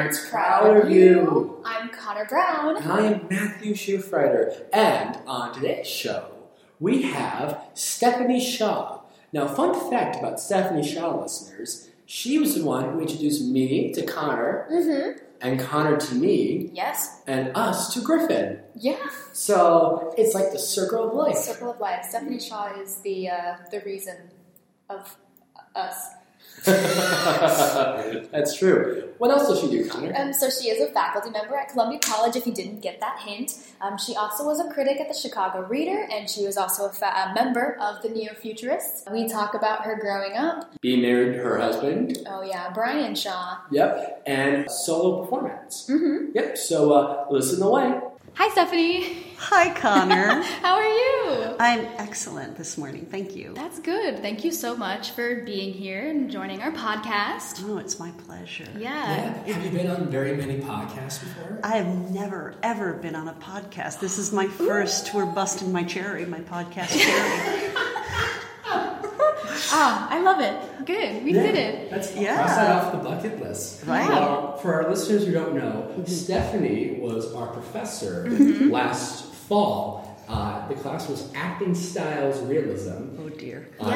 parents proud of you. I'm Connor Brown. And I am Matthew Shoefrider. And on today's show, we have Stephanie Shaw. Now, fun fact about Stephanie Shaw, listeners, she was the one who introduced me to Connor, and Connor to me, and us to Griffin. Yeah. So it's like the circle of life. Circle of life. Stephanie Shaw is the reason of us. That's true. What else does she do, Connor? So she is a faculty member at Columbia College, if you didn't get that hint. She also was a critic at the Chicago Reader, and she was also a member of the Neo-Futurists. We talk about her growing up. Being married to her husband. Oh, yeah. Brian Shaw. Yep. And solo performance. Mm-hmm. Yep. So listen away. Hi, Stephanie. Hi, Connor. How are you? I'm excellent this morning. Thank you. That's good. Thank you so much for being here and joining our podcast. Oh, it's my pleasure. Yeah. Have you been on very many podcasts before? I have never, ever been on a podcast. This is my first. We're busting my cherry, my podcast cherry. Ah, I love it. Good. We did it. That's awesome. Cross that off the bucket list. Right. Wow. For our listeners who don't know, Stephanie was our professor last fall. The class was Acting Styles Realism. Oh, dear. And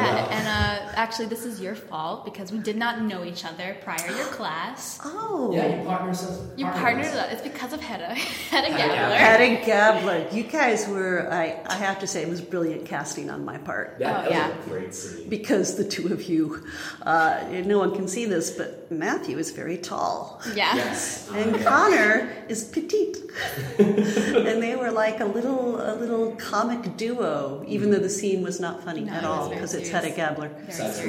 actually, this is your fault because we did not know each other prior to your class. Oh. Yeah, you partnered us. You partnered us. It's because of Hedda Gabler. Hedda Gabler. You guys were, I have to say, it was brilliant casting on my part. That was a great scene. Because the two of you, no one can see this, but Matthew is very tall. Yeah. Yes. And Connor is petite. And they were like a little comic duo, even though the scene was not funny at all, because it's Hedda Gabler. Besides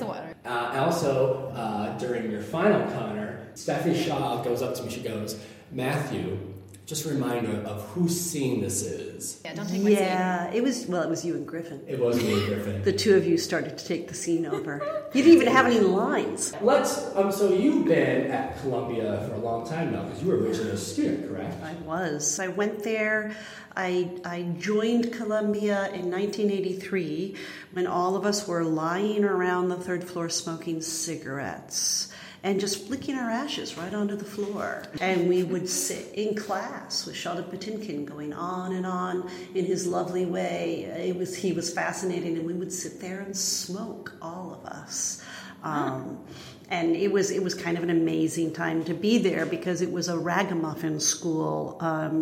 the water. Also, during your final, Connor, Stephanie Shaw goes up to me. She goes, Matthew, just a reminder of whose scene this is. Yeah, don't take my scene. Yeah, it was you and Griffin. It was me and Griffin. The two of you started to take the scene over. You didn't even have any lines. So you've been at Columbia for a long time now, because you were originally a student, correct? I was. I went there. I joined Columbia in 1983 when all of us were lying around the third floor smoking cigarettes and just flicking our ashes right onto the floor. And we would sit in class with Sheldon Patinkin going on and on in his lovely way. He was fascinating, and we would sit there and smoke, all of us. And it was kind of an amazing time to be there because it was a ragamuffin school.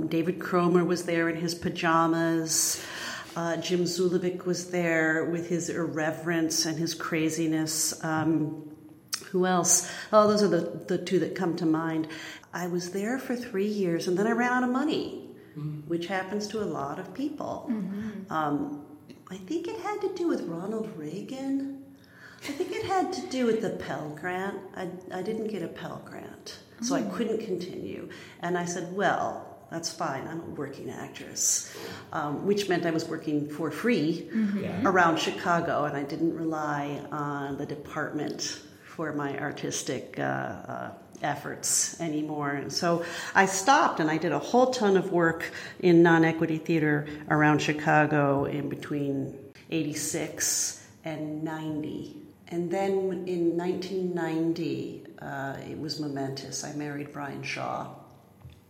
David Cromer was there in his pajamas. Jim Zulovic was there with his irreverence and his craziness. Who else? Oh, those are the two that come to mind. I was there for 3 years, and then I ran out of money, which happens to a lot of people. Mm-hmm. I think it had to do with Ronald Reagan. I think it had to do with the Pell Grant. I didn't get a Pell Grant, so I couldn't continue. And I said, well, that's fine. I'm a working actress, which meant I was working for free around Chicago, and I didn't rely on the department for my artistic efforts anymore. And so I stopped, and I did a whole ton of work in non-equity theater around Chicago in between 86 and 90. And then in 1990, it was momentous. I married Brian Shaw,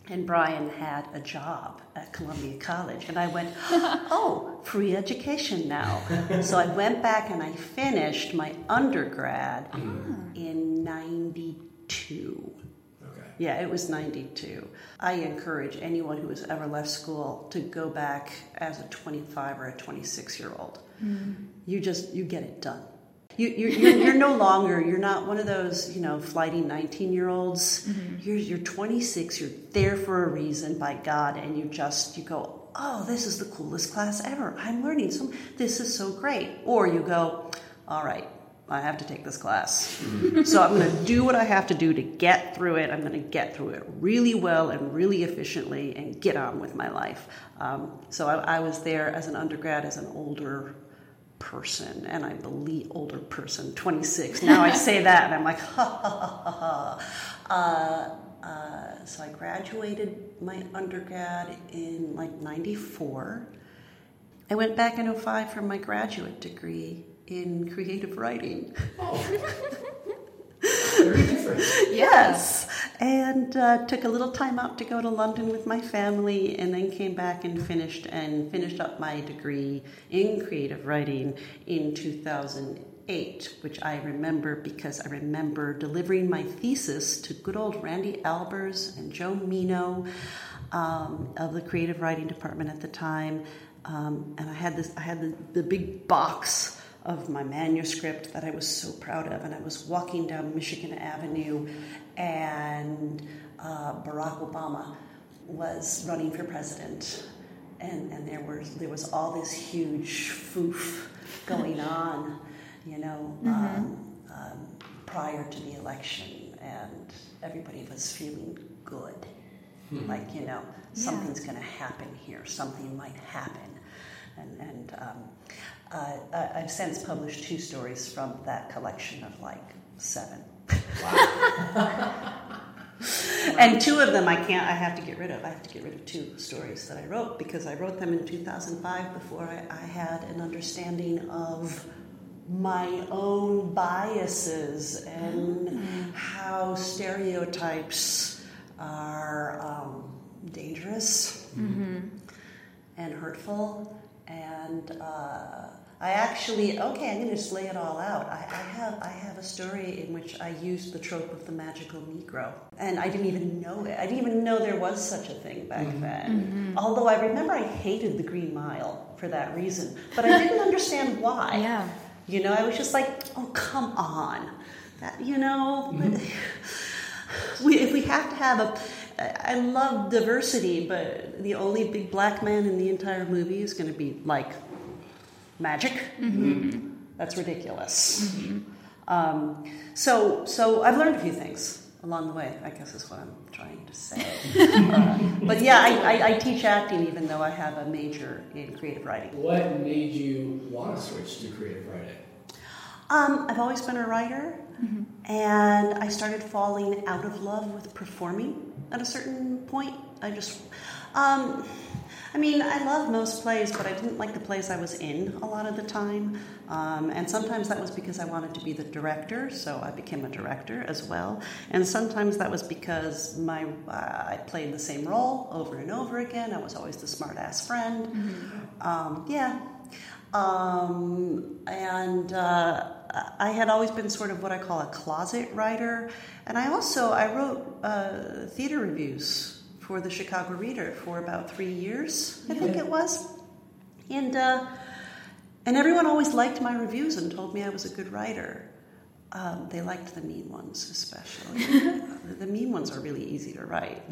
and Brian had a job at Columbia College. And I went, oh, free education now. So I went back and I finished my undergrad in 92. Okay. Yeah, it was 92. I encourage anyone who has ever left school to go back as a 25 or a 26-year-old. Mm. You get it done. You're no longer, you're not one of those, flighty 19-year-olds. Mm-hmm. You're 26, you're there for a reason, by God, and you go, oh, this is the coolest class ever. I'm learning this is so great. Or you go, all right, I have to take this class. Mm-hmm. So I'm going to do what I have to do to get through it. I'm going to get through it really well and really efficiently and get on with my life. So I was there as an undergrad, as an older person, and I believe older person, 26. Now I say that, and I'm like, ha, ha, ha, ha, ha. So I graduated my undergrad in, 94. I went back in 05 for my graduate degree in creative writing. Oh. Very different. Yes. and took a little time out to go to London with my family, and then came back and finished up my degree in creative writing in 2008, which I remember because I remember delivering my thesis to good old Randy Albers and Joe Mino of the creative writing department at the time, and I had the big box of my manuscript that I was so proud of, and I was walking down Michigan Avenue, and Barack Obama was running for president, and there was all this huge foof going on, you know, prior to the election, and everybody was feeling good, like, you know, something's going to happen here, something might happen, I've since published two stories from that collection of like 7. Wow. And two of them I have to get rid of. I have to get rid of two stories that I wrote because I wrote them in 2005 before I had an understanding of my own biases and how stereotypes are dangerous and hurtful. And I'm going to just lay it all out. I have a story in which I used the trope of the magical Negro. And I didn't even know it. I didn't even know there was such a thing back then. Although I remember I hated the Green Mile for that reason. But I didn't understand why. Yeah. You know, I was just like, oh, come on. That, you know, but we have to have a... I love diversity, but the only big black man in the entire movie is going to be like magic. That's ridiculous. So I've learned a few things along the way, I guess is what I'm trying to say. But yeah, I teach acting even though I have a major in creative writing. What made you want to switch to creative writing? I've always been a writer, and I started falling out of love with performing at a certain point. I just, I love most plays, but I didn't like the plays I was in a lot of the time, and sometimes that was because I wanted to be the director, so I became a director as well, and sometimes that was because I played the same role over and over again. I was always the smart-ass friend. I had always been sort of what I call a closet writer, and I wrote theater reviews for the Chicago Reader for about 3 years, I think it was, and everyone always liked my reviews and told me I was a good writer. They liked the mean ones especially. The mean ones are really easy to write.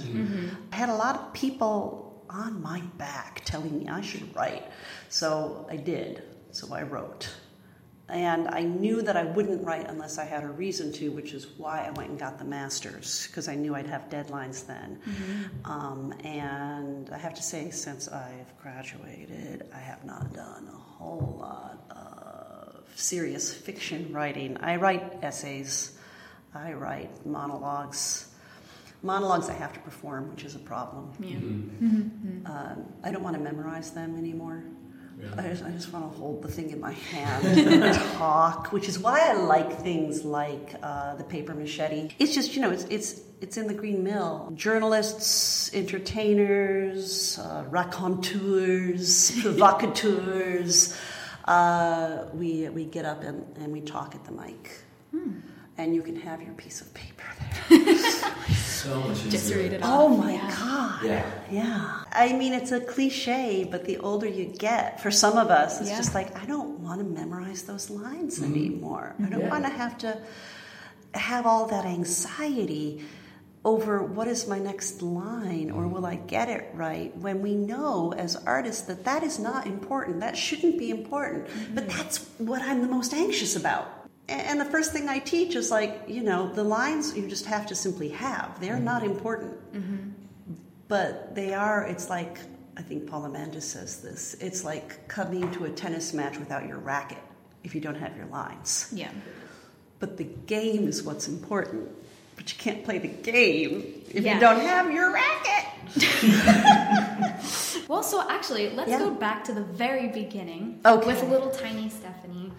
I had a lot of people on my back telling me I should write. So I did. So I wrote. And I knew that I wouldn't write unless I had a reason to, which is why I went and got the master's, because I knew I'd have deadlines then. And I have to say, since I've graduated, I have not done a whole lot of serious fiction writing. I write essays. I write monologues. Monologues I have to perform, which is a problem. I don't want to memorize them anymore. I just want to hold the thing in my hand and talk, which is why I like things like the paper machete. It's just, you know, it's in the Green Mill. Journalists, entertainers, raconteurs, provocateurs, we get up and we talk at the mic. And you can have your piece of paper there. So much easier. Just read it off. Oh my God. Yeah. I mean, it's a cliche, but the older you get, for some of us, it's just like, I don't want to memorize those lines anymore. I don't want to have all that anxiety over what is my next line, or will I get it right, when we know as artists that is not important. That shouldn't be important. But that's what I'm the most anxious about. And the first thing I teach is like, you know, the lines you just have to simply have. They're not important. But they are, it's like, I think Paula Mantis says this, it's like coming to a tennis match without your racket if you don't have your lines. Yeah. But the game is what's important. But you can't play the game if you don't have your racket. Well, so actually, let's go back to the very beginning with little tiny Stephanie.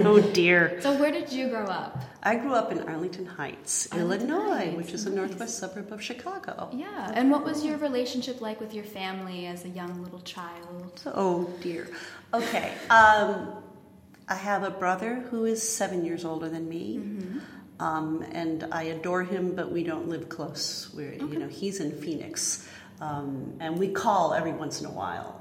Oh, dear. So where did you grow up? I grew up in Arlington Heights, Illinois, which is a northwest suburb of Chicago. Yeah. And what was your relationship like with your family as a young little child? Oh, dear. Okay. I have a brother who is 7 years older than me. Mm-hmm. And I adore him, but we don't live close. We're, okay. You know, he's in Phoenix. And we call every once in a while.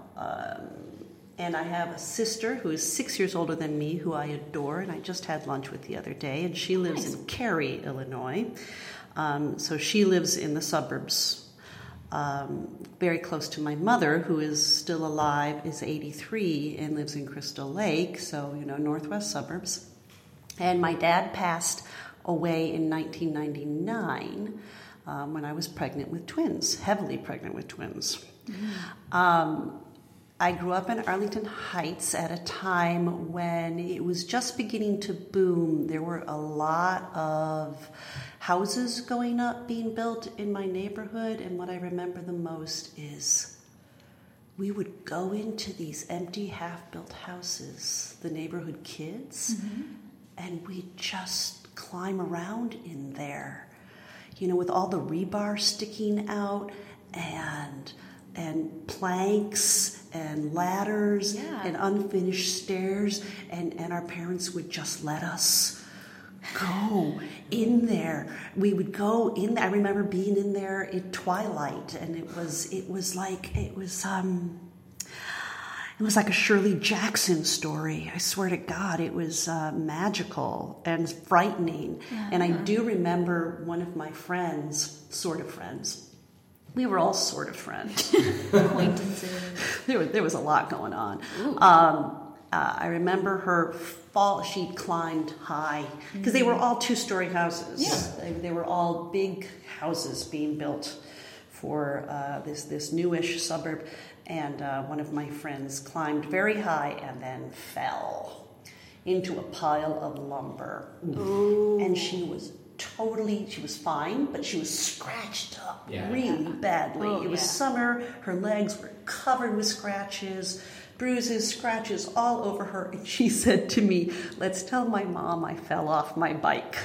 And I have a sister who is 6 years older than me, who I adore, and I just had lunch with the other day, and she lives in Cary, Illinois. So she lives in the suburbs, very close to my mother, who is still alive, is 83, and lives in Crystal Lake, so, you know, northwest suburbs. And my dad passed away in 1999 when I was pregnant with twins, heavily pregnant with twins. Mm-hmm. I grew up in Arlington Heights at a time when it was just beginning to boom. There were a lot of houses going up, being built in my neighborhood. And what I remember the most is we would go into these empty, half-built houses, the neighborhood kids, mm-hmm. and we'd just climb around in there, you know, with all the rebar sticking out and planks and ladders and unfinished stairs, and our parents would just let us go in there. We would go in there. I remember being in there at twilight, and it was like a Shirley Jackson story. I swear to God, it was magical and frightening. Yeah. And I do remember one of my friends, sort of friends. We were all sort of friends. There was a lot going on. I remember her fall. She climbed high because they were all two-story houses. Yeah. They were all big houses being built for this newish suburb. And one of my friends climbed very high and then fell into a pile of lumber. Ooh. And she was fine, but she was scratched up really badly. Oh, it was summer. Her legs were covered with scratches, bruises, scratches all over her. And she said to me, "Let's tell my mom I fell off my bike."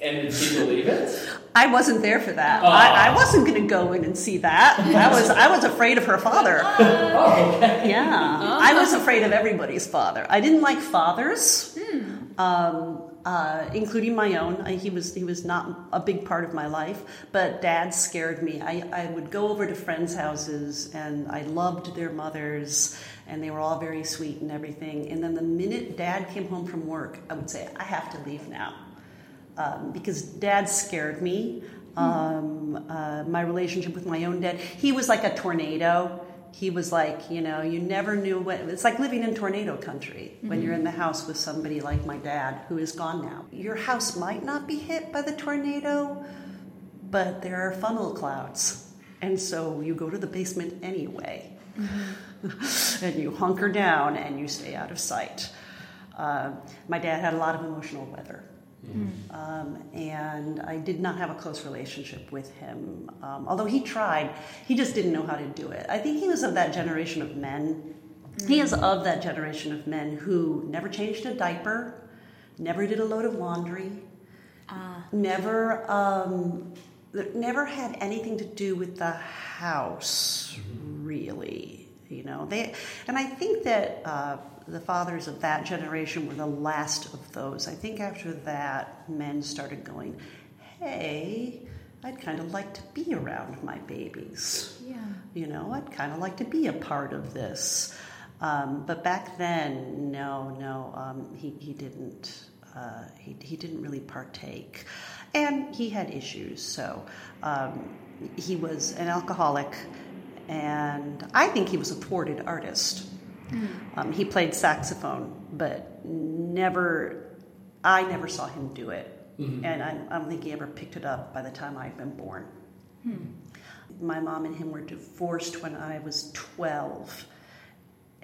And did she believe it? I wasn't there for that. I wasn't going to go in and see that. I was afraid of her father. Oh, okay. Yeah. Oh. I was afraid of everybody's father. I didn't like fathers, including my own. He was not a big part of my life, but Dad scared me. I would go over to friends' houses, and I loved their mothers, and they were all very sweet and everything. And then the minute Dad came home from work, I would say, "I have to leave now." Because Dad scared me. My relationship with my own dad, he was like a tornado. He was like, you know, you never knew what... It's like living in tornado country when you're in the house with somebody like my dad, who is gone now. Your house might not be hit by the tornado, but there are funnel clouds. And so you go to the basement anyway. Mm-hmm. And you hunker down and you stay out of sight. My dad had a lot of emotional weather. Mm-hmm. And I did not have a close relationship with him, although he tried. He just didn't know how to do it. I think he was of that generation of men. Mm-hmm. He is of that generation of men who never changed a diaper, never did a load of laundry, never had anything to do with the house, really. You know, and I think that the fathers of that generation were the last of those. I think after that, men started going, "Hey, I'd kind of like to be around my babies. Yeah, you know, I'd kind of like to be a part of this." But back then, he didn't. He didn't really partake, and he had issues. So he was an alcoholic, and I think he was a thwarted artist. Mm-hmm. He played saxophone, but I never saw him do it. Mm-hmm. And I don't think he ever picked it up by the time I'd been born. Mm-hmm. My mom and him were divorced when I was 12.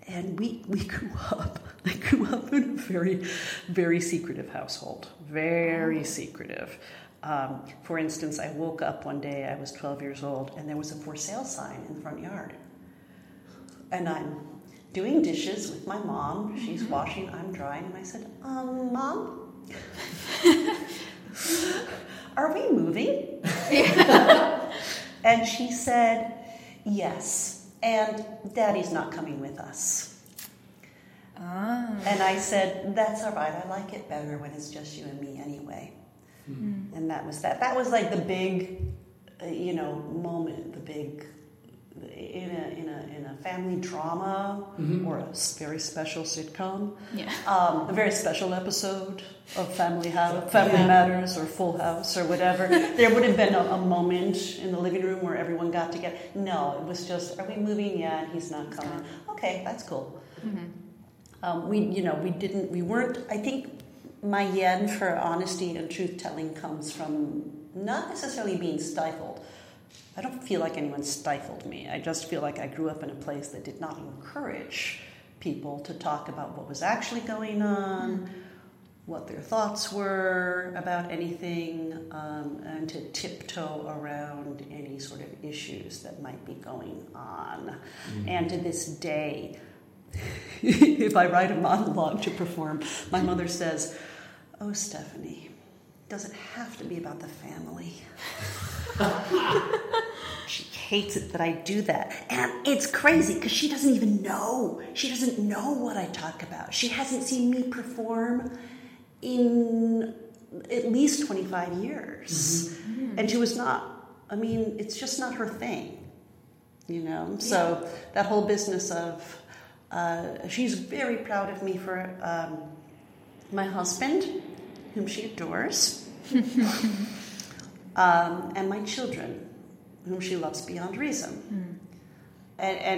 And I grew up in a very, very secretive household. Very secretive. For instance, I woke up one day, I was 12 years old, and there was a for sale sign in the front yard. and I'm doing dishes with my mom. She's washing, I'm drying, and I said, Mom, are we moving? And she said, yes, and Daddy's not coming with us. Ah. And I said, that's all right, I like it better when it's just you and me anyway. Mm-hmm. And that was that. That was like the big, moment, the big, in a family drama, mm-hmm. or a very special sitcom, a very special episode of Family Matters or Full House or whatever, there would have been a moment in the living room where everyone got together. No, it was just, are we moving? Yeah, he's not coming. Okay, that's cool. Mm-hmm. I think my yen for honesty and truth-telling comes from not necessarily being stifled. I don't feel like anyone stifled me. I just feel like I grew up in a place that did not encourage people to talk about what was actually going on, what their thoughts were about anything, and to tiptoe around any sort of issues that might be going on. Mm-hmm. And to this day, if I write a monologue to perform, my mother says, "Oh, Stephanie, it doesn't have to be about the family." She hates it that I do that. And it's crazy because she doesn't even know. She doesn't know what I talk about. She hasn't seen me perform in at least 25 years. Mm-hmm. And she was not, it's just not her thing, Yeah. So that whole business of, she's very proud of me for my husband, whom she adores. And my children, whom she loves beyond reason. Mm.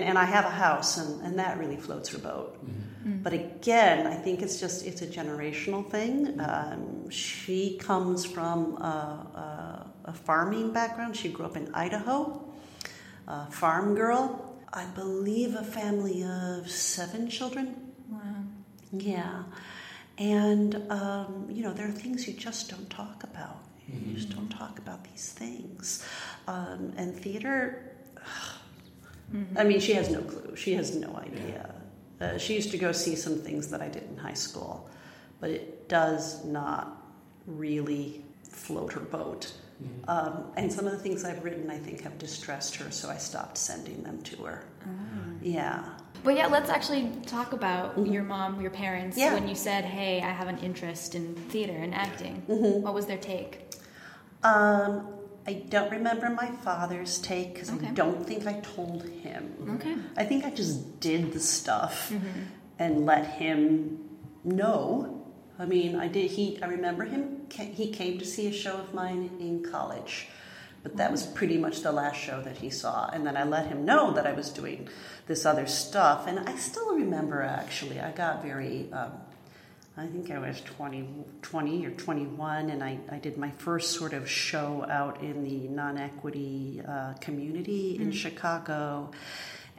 And I have a house, and that really floats her boat. Mm. Mm. But again, I think it's a generational thing. She comes from a farming background. She grew up in Idaho, a farm girl. I believe a family of 7 children. Wow. Yeah. And, there are things you just don't talk about. You just don't talk about these things. And theater, she has no clue. She has no idea. Yeah. She used to go see some things that I did in high school, but it does not really float her boat. Mm-hmm. And some of the things I've written, I think, have distressed her, so I stopped sending them to her. Oh. Yeah. But yeah, let's actually talk about your mom, your parents, when you said, hey, I have an interest in theater and acting. Mm-hmm. What was their take? I don't remember my father's take because I don't think I told him. Okay. I think I just did the stuff and let him know. I remember him. He came to see a show of mine in college, but that was pretty much the last show that he saw. And then I let him know that I was doing this other stuff. And I still remember, actually, I got very... I think I was 20 or 21, and I did my first sort of show out in the non-equity community in Chicago,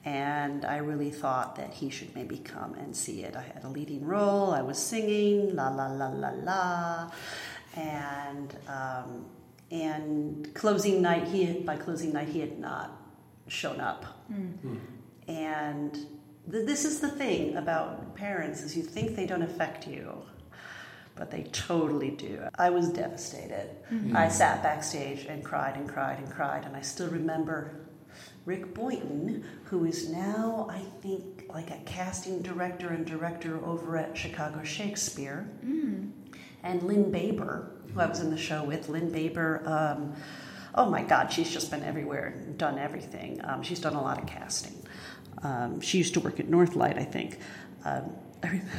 and I really thought that he should maybe come and see it. I had a leading role, I was singing, la la la la la, and closing night, he had not shown up, and... This is the thing about parents, is you think they don't affect you, but they totally do. I was devastated. Mm-hmm. I sat backstage and cried and cried and cried, and I still remember Rick Boynton, who is now, I think, like a casting director and director over at Chicago Shakespeare, and Lynn Baber, who I was in the show with. Lynn Baber, oh my God, she's just been everywhere and done everything. She's done a lot of casting. She used to work at Northlight, I think. I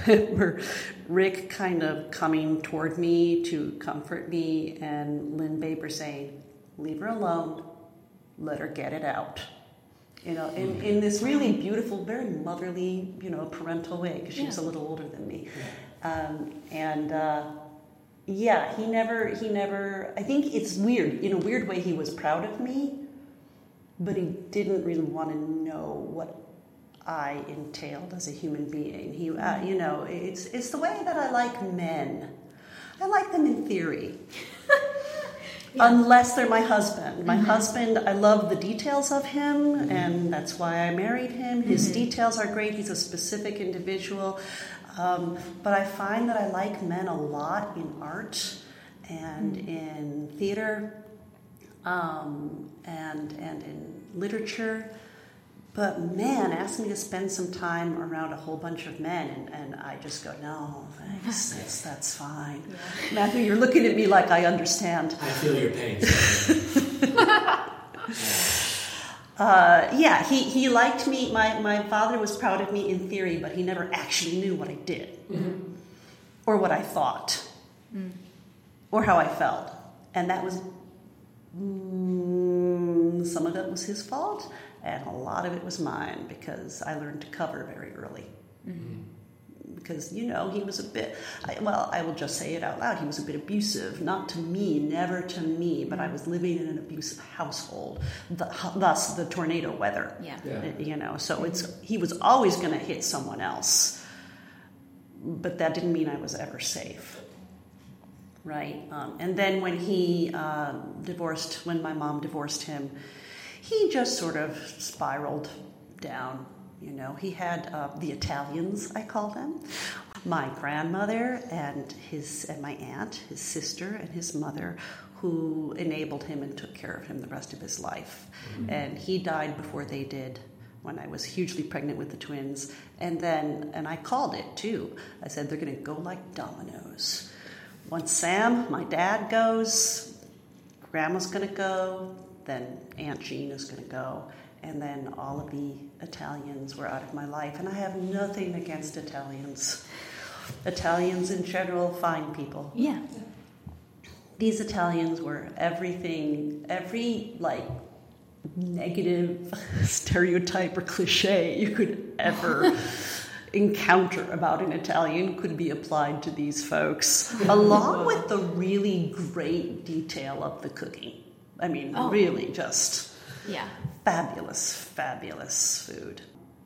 remember Rick kind of coming toward me to comfort me, and Lynn Baber saying, leave her alone, let her get it out. In this really beautiful, very motherly, parental way, because she was a little older than me. Yeah. He never, I think it's weird. In a weird way, he was proud of me, but he didn't really want to know what I entailed as a human being. He, it's the way that I like men. I like them in theory. Unless they're my husband. My husband, I love the details of him, and that's why I married him. His details are great. He's a specific individual. But I find that I like men a lot in art and in theater and in literature. But man, asked me to spend some time around a whole bunch of men, and I just go, no, thanks, that's fine. Yeah. Matthew, you're looking at me like I understand. I feel your pain. He liked me. My father was proud of me in theory, but he never actually knew what I did, or what I thought, or how I felt, and that was some of it was his fault. And a lot of it was mine because I learned to cover very early. Because, he was a bit, I will just say it out loud, he was a bit abusive. Not to me, never to me, but I was living in an abusive household, thus the tornado weather. So he was always going to hit someone else. But that didn't mean I was ever safe. Right? And then when he when my mom divorced him, he just sort of spiraled down, He had the Italians, I call them, my grandmother and my aunt, his sister and his mother, who enabled him and took care of him the rest of his life. And he died before they did when I was hugely pregnant with the twins. And I called it too. I said, they're going to go like dominoes. Once Sam, my dad, goes, Grandma's going to go. Then Aunt Jean is going to go, and then all of the Italians were out of my life. And I have nothing against Italians. Italians in general, fine people. Yeah. These Italians were everything, every negative stereotype or cliche you could ever encounter about an Italian could be applied to these folks, along with the really great detail of the cooking. I mean, really just fabulous food.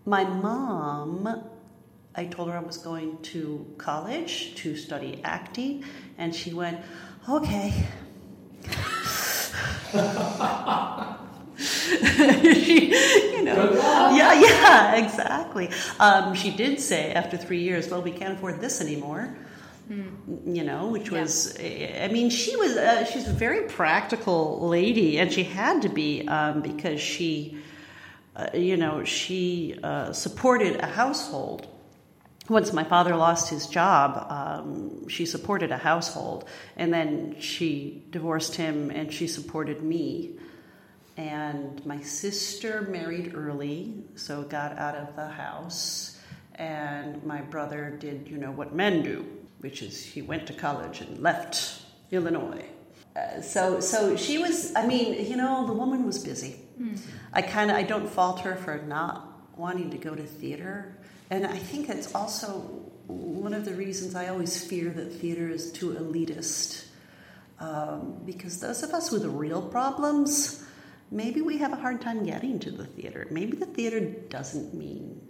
My mom, I told her I was going to college to study acting, and she went, okay. Exactly. She did say after 3 years, we can't afford this anymore. Which was, she's a very practical lady, and she had to be because she supported a household. Once my father lost his job, she supported a household, and then she divorced him, and she supported me. And my sister married early, so got out of the house, and my brother did, what men do. Which is he went to college and left Illinois. So she was, the woman was busy. I don't fault her for not wanting to go to theater. And I think that's also one of the reasons I always fear that theater is too elitist. Because those of us with real problems, maybe we have a hard time getting to the theater. Maybe the theater doesn't mean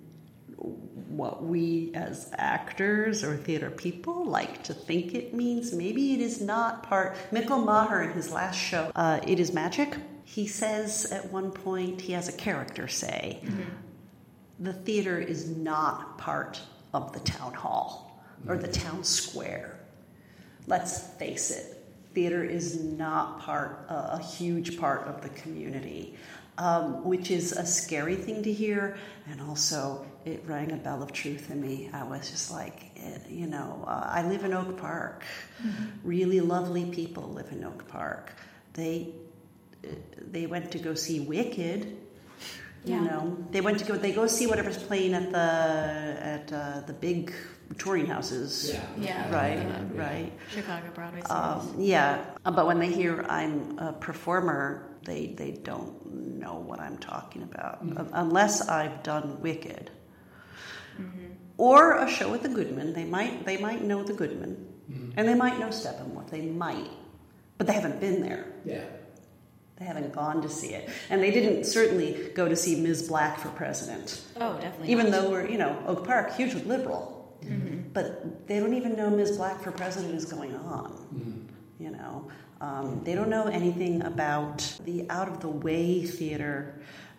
what we as actors or theater people like to think it means. Maybe it is not part. Mikkel Maher in his last show, It Is Magic, he says at one point, he has a character say, the theater is not part of the town hall or the town square. Let's face it, theater is not part, a huge part of the community, which is a scary thing to hear, and also it rang a bell of truth in me. I was just like, I live in Oak Park. Really lovely people live in Oak Park. They went to go see Wicked. They go see whatever's playing at the big touring houses. Chicago Broadway series. But when they hear I'm a performer, they don't know what I'm talking about unless I've done Wicked. Or a show at the Goodman, they might know the Goodman, and they might know Steppenwolf, but they haven't been there. Yeah, they haven't gone to see it, and they didn't certainly go to see Ms. Black for President. Oh, definitely. Even though we're Oak Park, hugely liberal, but they don't even know Ms. Black for President is going on. you know. They don't know anything about the out-of-the-way theater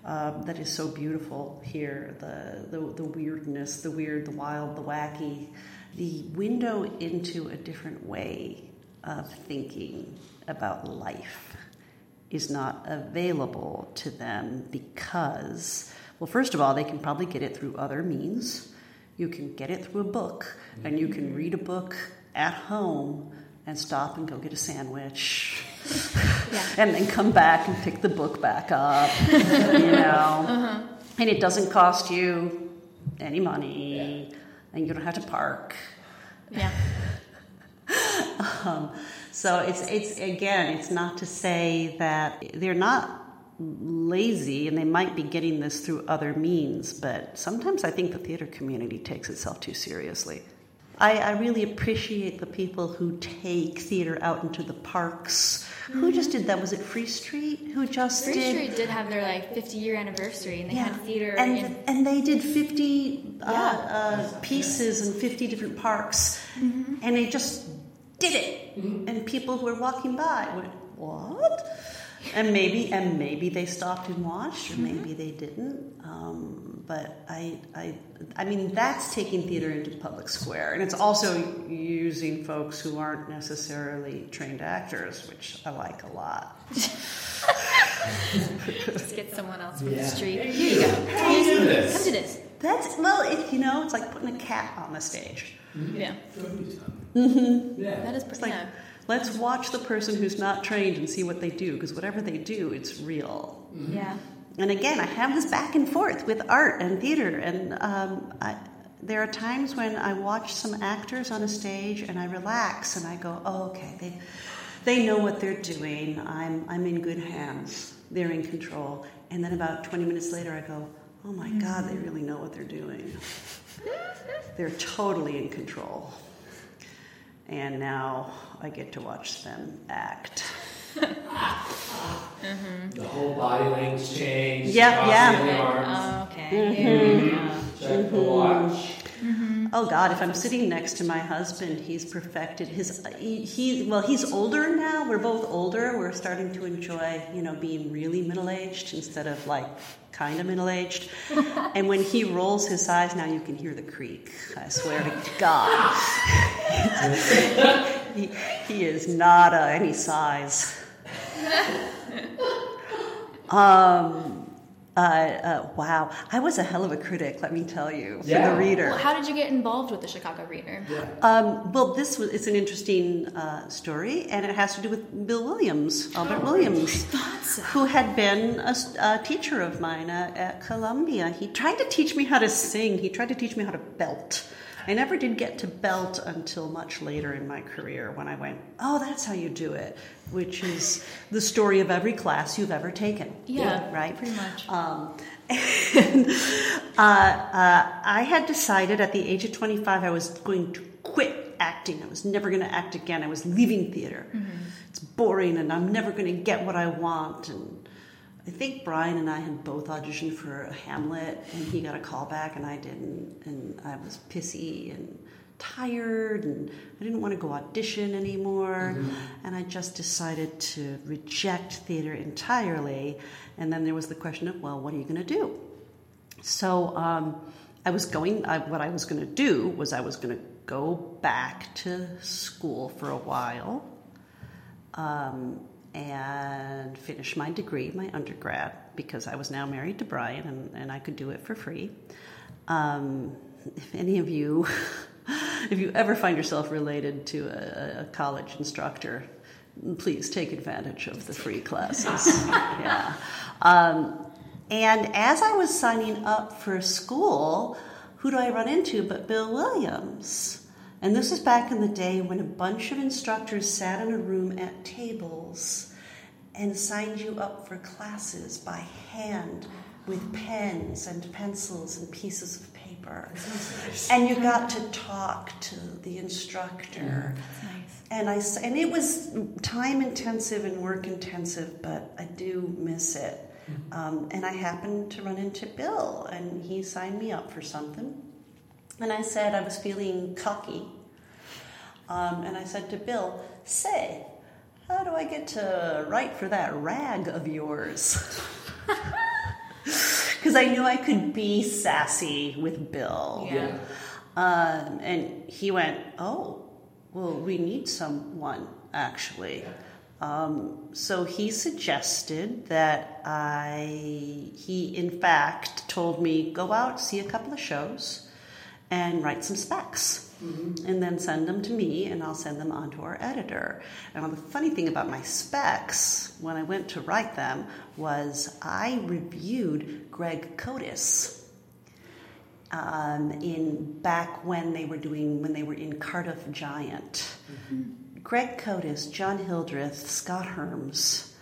that is so beautiful here, the weirdness, the weird, the wild, the wacky, the window into a different way of thinking about life is not available to them because, well, first of all, they can probably get it through other means. You can get it through a book, and you can read a book at home and stop and go get a sandwich and then come back and pick the book back up, you know. Uh-huh. And it doesn't cost you any money, and you don't have to park. Yeah. So it's again, it's not to say that they're not lazy, and they might be getting this through other means, but sometimes I think the theater community takes itself too seriously. I really appreciate the people who take theater out into the parks. Mm-hmm. Who just did that? Was it Free Street? Free Street did have their 50-year anniversary, and they had theater. And they did 50 pieces in 50 different parks, and they just did it. Mm-hmm. And people who were walking by went, what? And maybe they stopped and watched, or maybe they didn't. But I mean, that's taking theater into the public square, and it's also using folks who aren't necessarily trained actors, which I like a lot. Just get someone else from the street. Here you go. Come do this. That's it's like putting a cat on the stage. Yeah. Mm-hmm. Yeah. That is pretty. Let's watch the person who's not trained and see what they do, because whatever they do, it's real. Mm-hmm. Yeah. And again, I have this back and forth with art and theater, and there are times when I watch some actors on a stage and I relax and I go, oh, okay, they know what they're doing. I'm in good hands. They're in control. And then about 20 minutes later, I go, oh my God, they really know what they're doing. They're totally in control. And now I get to watch them act. The whole body language change. Yeah. Oh, okay. Check the watch. Oh God! If I'm sitting next to my husband, he's perfected his. He's older now. We're both older. We're starting to enjoy, being really middle aged instead of kind of middle aged. And when he rolls his eyes, now you can hear the creak. I swear to God. He is not any size. Wow. I was a hell of a critic, let me tell you, for the Reader. Well, how did you get involved with the Chicago Reader? Yeah. It's an interesting story, and it has to do with Albert Williams, who had been a teacher of mine at Columbia. He tried to teach me how to sing. He tried to teach me how to belt. I never did get to belt until much later in my career when I went, oh, that's how you do it, which is the story of every class you've ever taken. Yeah, right? Pretty much. I had decided at the age of 25 I was going to quit acting. I was never going to act again. I was leaving theater. Mm-hmm. It's boring, and I'm never going to get what I want. And I think Brian and I had both auditioned for Hamlet, and he got a call back, and I didn't. And I was pissy and tired, and I didn't want to go audition anymore. Mm-hmm. And I just decided to reject theater entirely. And then there was the question of, well, what are you going to do? So what I was going to do was I was going to go back to school for a while. And finish my degree, my undergrad, because I was now married to Brian, and I could do it for free. If any of you, if you ever find yourself related to a college instructor, please take advantage of the free classes. Yeah. And as I was signing up for school, who do I run into but Bill Williams? And this was back in the day when a bunch of instructors sat in a room at tables and signed you up for classes by hand with pens and pencils and pieces of paper. Nice. And you got to talk to the instructor. That's nice. And it was time intensive and work intensive, but I do miss it. And I happened to run into Bill, and he signed me up for something. And I said, I was feeling cocky, and I said to Bill, say, I get to write for that rag of yours? Because I knew I could be sassy with Bill. Yeah. And he went, oh, well, we need someone, actually. So he suggested that he in fact told me, go out, see a couple of shows, and write some specs. Mm-hmm. And then send them to me, and I'll send them on to our editor. And the funny thing about my specs, when I went to write them, was I reviewed Greg Codis when they were in Cardiff Giant. Mm-hmm. Greg Codis, John Hildreth, Scott Herms,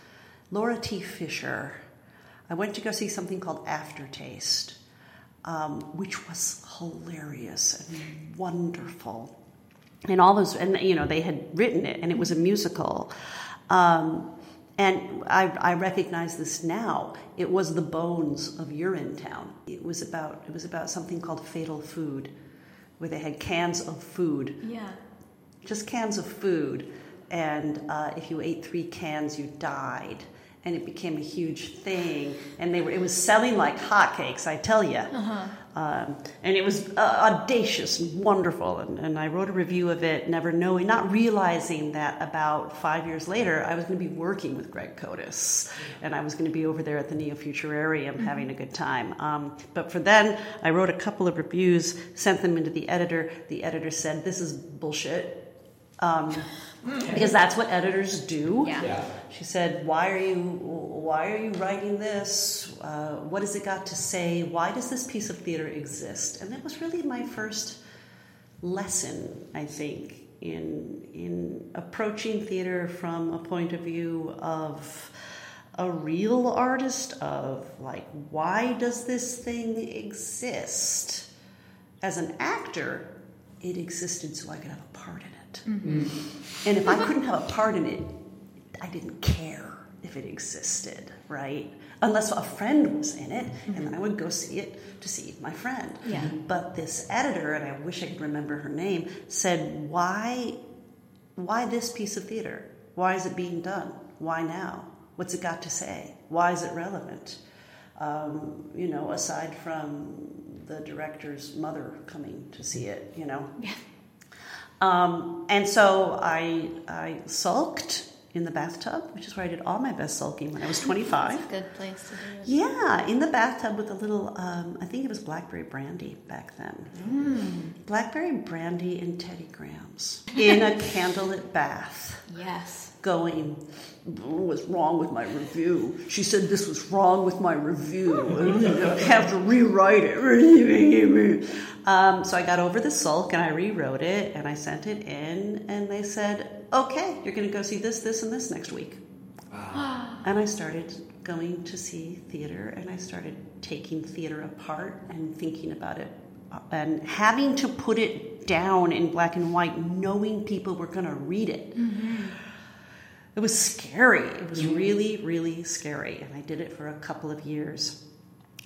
Laura T. Fisher. I went to go see something called Aftertaste, which was hilarious and wonderful. And all those, and you know, they had written it, and it was a musical. And I recognize this now. It was the bones of Urinetown. It was about something called Fatal Food, where they had cans of food. Yeah. Just cans of food, and if you ate 3 cans, you died, and it became a huge thing. And it was selling like hotcakes, I tell you. Uh-huh. And it was audacious and wonderful. And I wrote a review of it, not realizing that about 5 years later, I was going to be working with Greg Codis, and I was going to be over there at the Neo Futurarium mm-hmm. having a good time. But for then, I wrote a couple of reviews, sent them into the editor. The editor said, "This is bullshit." Because that's what editors do. Yeah. Yeah. She said, why are you writing this? What has it got to say? Why does this piece of theater exist? And that was really my first lesson, I think, in approaching theater from a point of view of a real artist, of like, why does this thing exist? As an actor, it existed so I could have a part in it. Mm-hmm. And if I couldn't have a part in it, I didn't care if it existed, right? Unless a friend was in it, mm-hmm. and then I would go see it to see my friend. Yeah. But this editor, and I wish I could remember her name, said, why this piece of theater? Why is it being done? Why now? What's it got to say? Why is it relevant? Aside from the director's mother coming to see it, you know? Yeah. And so I sulked in the bathtub, which is where I did all my best sulking when I was 25. That's a good place to do it. Yeah, in the bathtub with a little, I think it was blackberry brandy back then. Mm. Blackberry brandy and Teddy Grahams in a candlelit bath. Yes. Going, what's wrong with my review? She said this was wrong with my review. I have to rewrite it. So I got over the sulk and I rewrote it and I sent it in and they said, okay, you're going to go see this, this, and this next week. Wow. And I started going to see theater and I started taking theater apart and thinking about it and having to put it down in black and white, knowing people were going to read it. Mm-hmm. It was scary. It was really, really scary. And I did it for a couple of years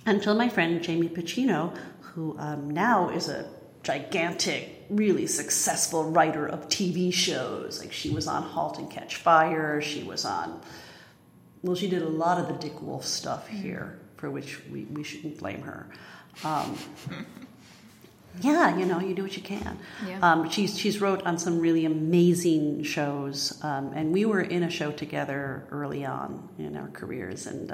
until my friend Jamie Pacino, who now is a gigantic, really successful writer of TV shows. Like she was on Halt and Catch Fire. She did a lot of the Dick Wolf stuff here, for which we shouldn't blame her. Yeah, you do what you can. Yeah. She's wrote on some really amazing shows, and we were in a show together early on in our careers, and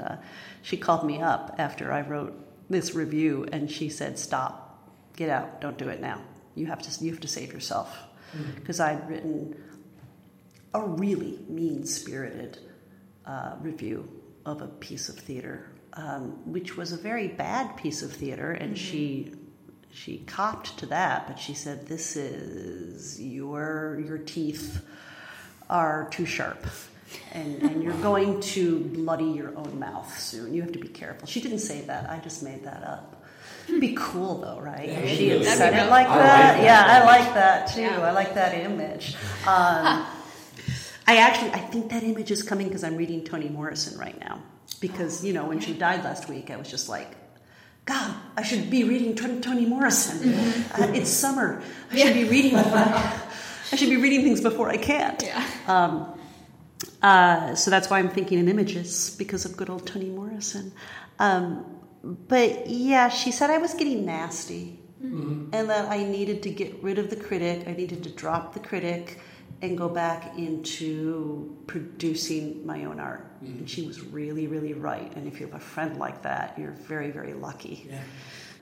she called me up after I wrote this review, and she said, stop, get out, don't do it now. You have to save yourself. Because I'd written a really mean-spirited review of a piece of theater, which was a very bad piece of theater, and She copped to that, but she said, this is, your teeth are too sharp, and you're going to bloody your own mouth soon. You have to be careful. She didn't say that. I just made that up. It'd be cool, though, right? Yeah, she had said it like that. I like that, too. Yeah. I like that image. I think that image is coming because I'm reading Toni Morrison right now. Because, when she died last week, I was just like, God, I should be reading Toni Morrison. It's summer. I should be reading things before I can't. Yeah. So that's why I'm thinking in images, because of good old Toni Morrison. But yeah, she said I was getting nasty, mm-hmm. and that I needed to get rid of the critic. I needed to drop the critic and go back into producing my own art. Mm-hmm. And she was really, really right. And if you have a friend like that, you're very, very lucky. Yeah.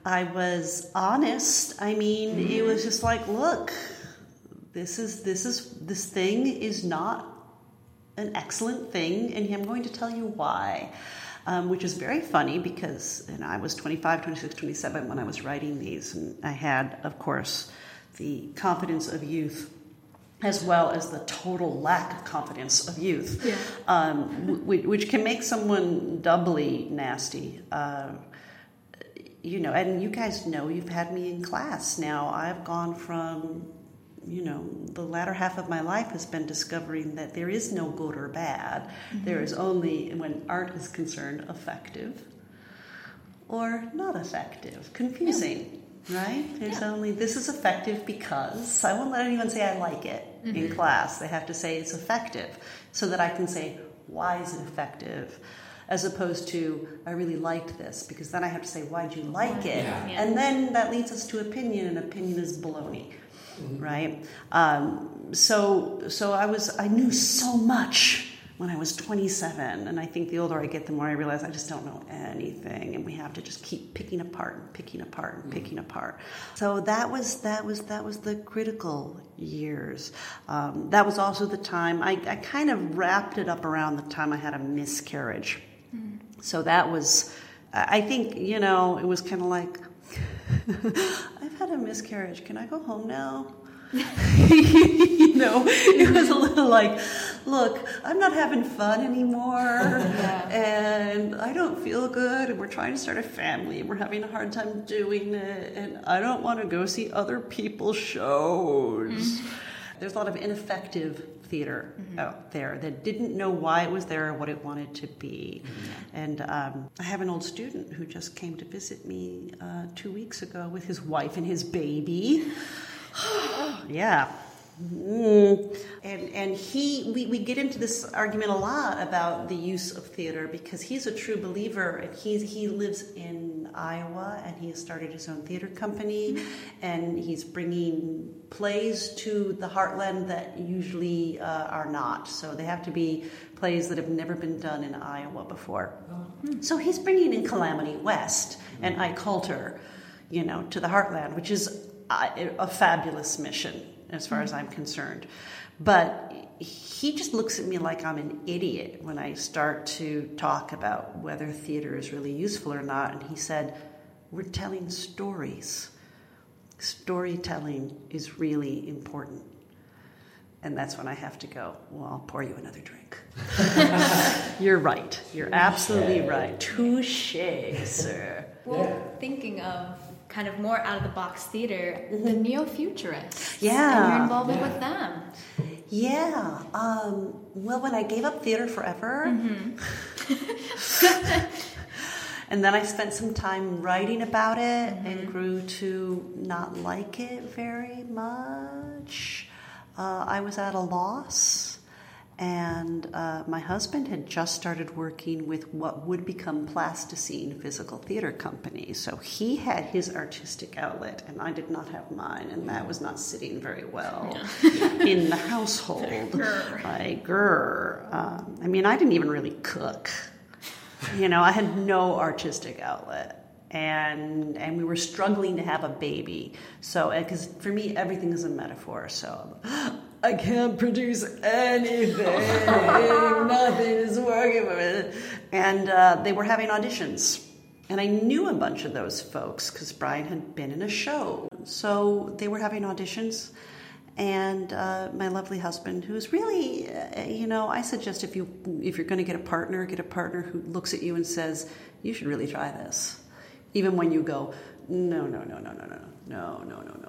I was honest. I mean, mm-hmm. it was just like, look, this thing is not an excellent thing, and I'm going to tell you why. Which is very funny because, and I was 25, 26, 27 when I was writing these, and I had, of course, the confidence of youth as well as the total lack of confidence of youth, yeah. Which can make someone doubly nasty. You know, and you guys know, you've had me in class now. I've gone from, you know, the latter half of my life has been discovering that there is no good or bad. Mm-hmm. There is only, when art is concerned, effective or not effective. Confusing, yeah. right? There's yeah. only, this is effective because, I won't let anyone say I like it mm-hmm. in class. They have to say it's effective so that I can say, why is it effective? As opposed to, I really liked this, because then I have to say, why'd you like it? Yeah. Yeah. And then that leads us to opinion, and opinion is baloney, mm-hmm. right? So I knew so much when I was 27, and I think the older I get, the more I realize I just don't know anything, and we have to just keep picking apart and picking apart and mm-hmm. picking apart. So that was the critical years. That was also the time I kind of wrapped it up around the time I had a miscarriage. So that was, I think, you know, it was kind of like, I've had a miscarriage. Can I go home now? You know, it was a little like, look, I'm not having fun anymore. Yeah. And I don't feel good. And we're trying to start a family. And we're having a hard time doing it. And I don't want to go see other people's shows. Mm-hmm. There's a lot of ineffective theater mm-hmm. out there that didn't know why it was there or what it wanted to be. Mm-hmm. And I have an old student who just came to visit me 2 weeks ago with his wife and his baby. Yeah. Mm. And we get into this argument a lot about the use of theater because he's a true believer, and he lives in Iowa, and he has started his own theater company, mm-hmm. and he's bringing plays to the heartland that usually are not. So they have to be plays that have never been done in Iowa before. Mm-hmm. So he's bringing in Calamity West and Ike Halter, you know, to the heartland, which is a fabulous mission as far as I'm concerned. But he just looks at me like I'm an idiot when I start to talk about whether theater is really useful or not. And he said, we're telling stories. Storytelling is really important. And that's when I have to go, well, I'll pour you another drink. You're right. You're absolutely right. Touché, sir. Well, thinking of kind of more out-of-the-box theater, the neo-futurists. Yeah. And you're involved yeah. with them. Yeah. Well, when I gave up theater forever, mm-hmm. and then I spent some time writing about it mm-hmm. and grew to not like it very much. I was at a loss, and my husband had just started working with what would become Plasticine Physical Theater Company. So he had his artistic outlet, and I did not have mine, and that was not sitting very well in the household. I mean, I didn't even really cook. You know, I had no artistic outlet. And we were struggling to have a baby. So, because for me, everything is a metaphor. So, I can't produce anything. Nothing is working for me. And they were having auditions. And I knew a bunch of those folks because Brian had been in a show. So they were having auditions. And my lovely husband, who's really, you know, I suggest if you're going to get a partner who looks at you and says, you should really try this. Even when you go, no. Mm-hmm.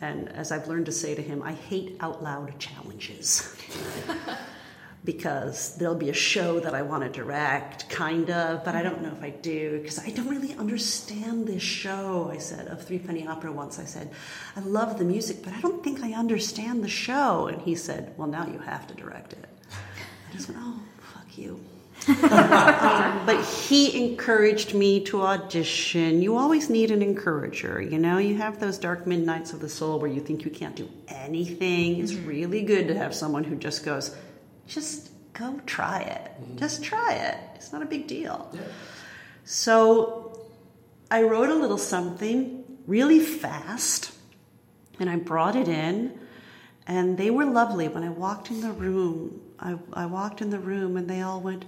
And as I've learned to say to him, I hate out loud challenges. Because there'll be a show that I want to direct, kind of, but I don't know if I do, because I don't really understand this show, I said, of Three Penny Opera once. I said, I love the music, but I don't think I understand the show. And he said, well, now you have to direct it. I just went, oh, fuck you. But he encouraged me to audition. You always need an encourager, you know? You have those dark midnights of the soul where you think you can't do anything. Mm-hmm. It's really good to have someone who just goes, just go try it. Mm-hmm. Just try it. It's not a big deal. Yeah. So I wrote a little something really fast, and I brought it in, and they were lovely. When I walked in the room, I walked in the room and they all went,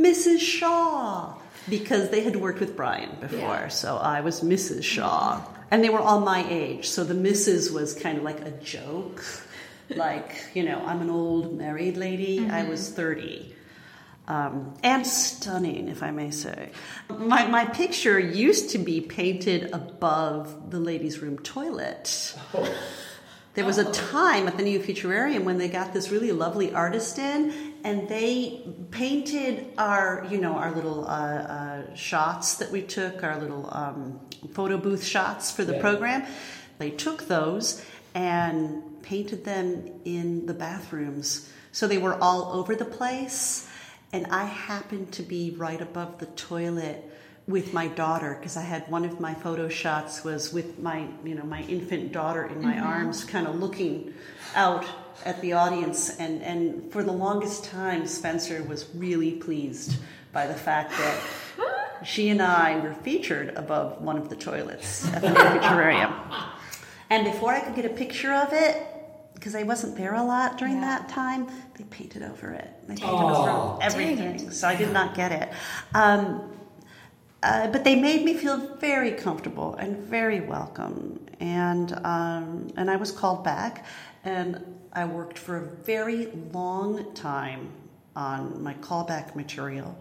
Mrs. Shaw, because they had worked with Brian before. Yeah. So I was Mrs. Shaw, and they were all my age. So the Mrs. was kind of like a joke. Like, you know, I'm an old married lady. Mm-hmm. I was 30. And stunning, if I may say. My picture used to be painted above the ladies' room toilet. Oh. There was a time at the New Futurarium when they got this really lovely artist in, and they painted our little shots that we took, our little photo booth shots for the program. They took those and painted them in the bathrooms. So they were all over the place, and I happened to be right above the toilet with my daughter, because I had one of my photo shots was with my infant daughter in my arms, kind of looking out at the audience. And for the longest time, Spencer was really pleased by the fact that she and I were featured above one of the toilets at the Futurarium. And before I could get a picture of it, because I wasn't there a lot during that time, they painted over it. They painted over everything, so I did not get it. But they made me feel very comfortable and very welcome, and I was called back, and I worked for a very long time on my callback material,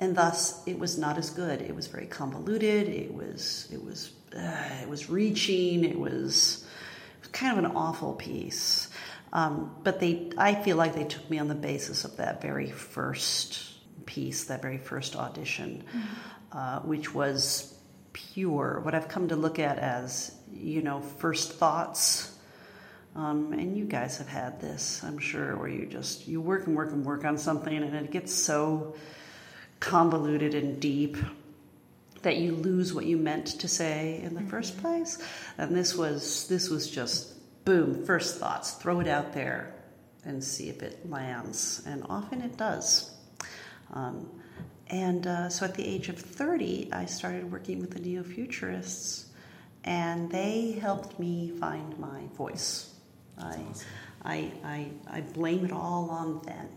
and thus it was not as good. It was very convoluted. It was reaching. It was kind of an awful piece, but I feel like they took me on the basis of that very first piece, that very first audition. Which was pure, what I've come to look at as, first thoughts. And you guys have had this, I'm sure, where you work and work and work on something, and it gets so convoluted and deep that you lose what you meant to say in the first place. And this was just, boom, first thoughts, throw it out there and see if it lands. And often it does. So at the age of 30, I started working with the Neo-Futurists, and they helped me find my voice. Awesome. I blame it all on them.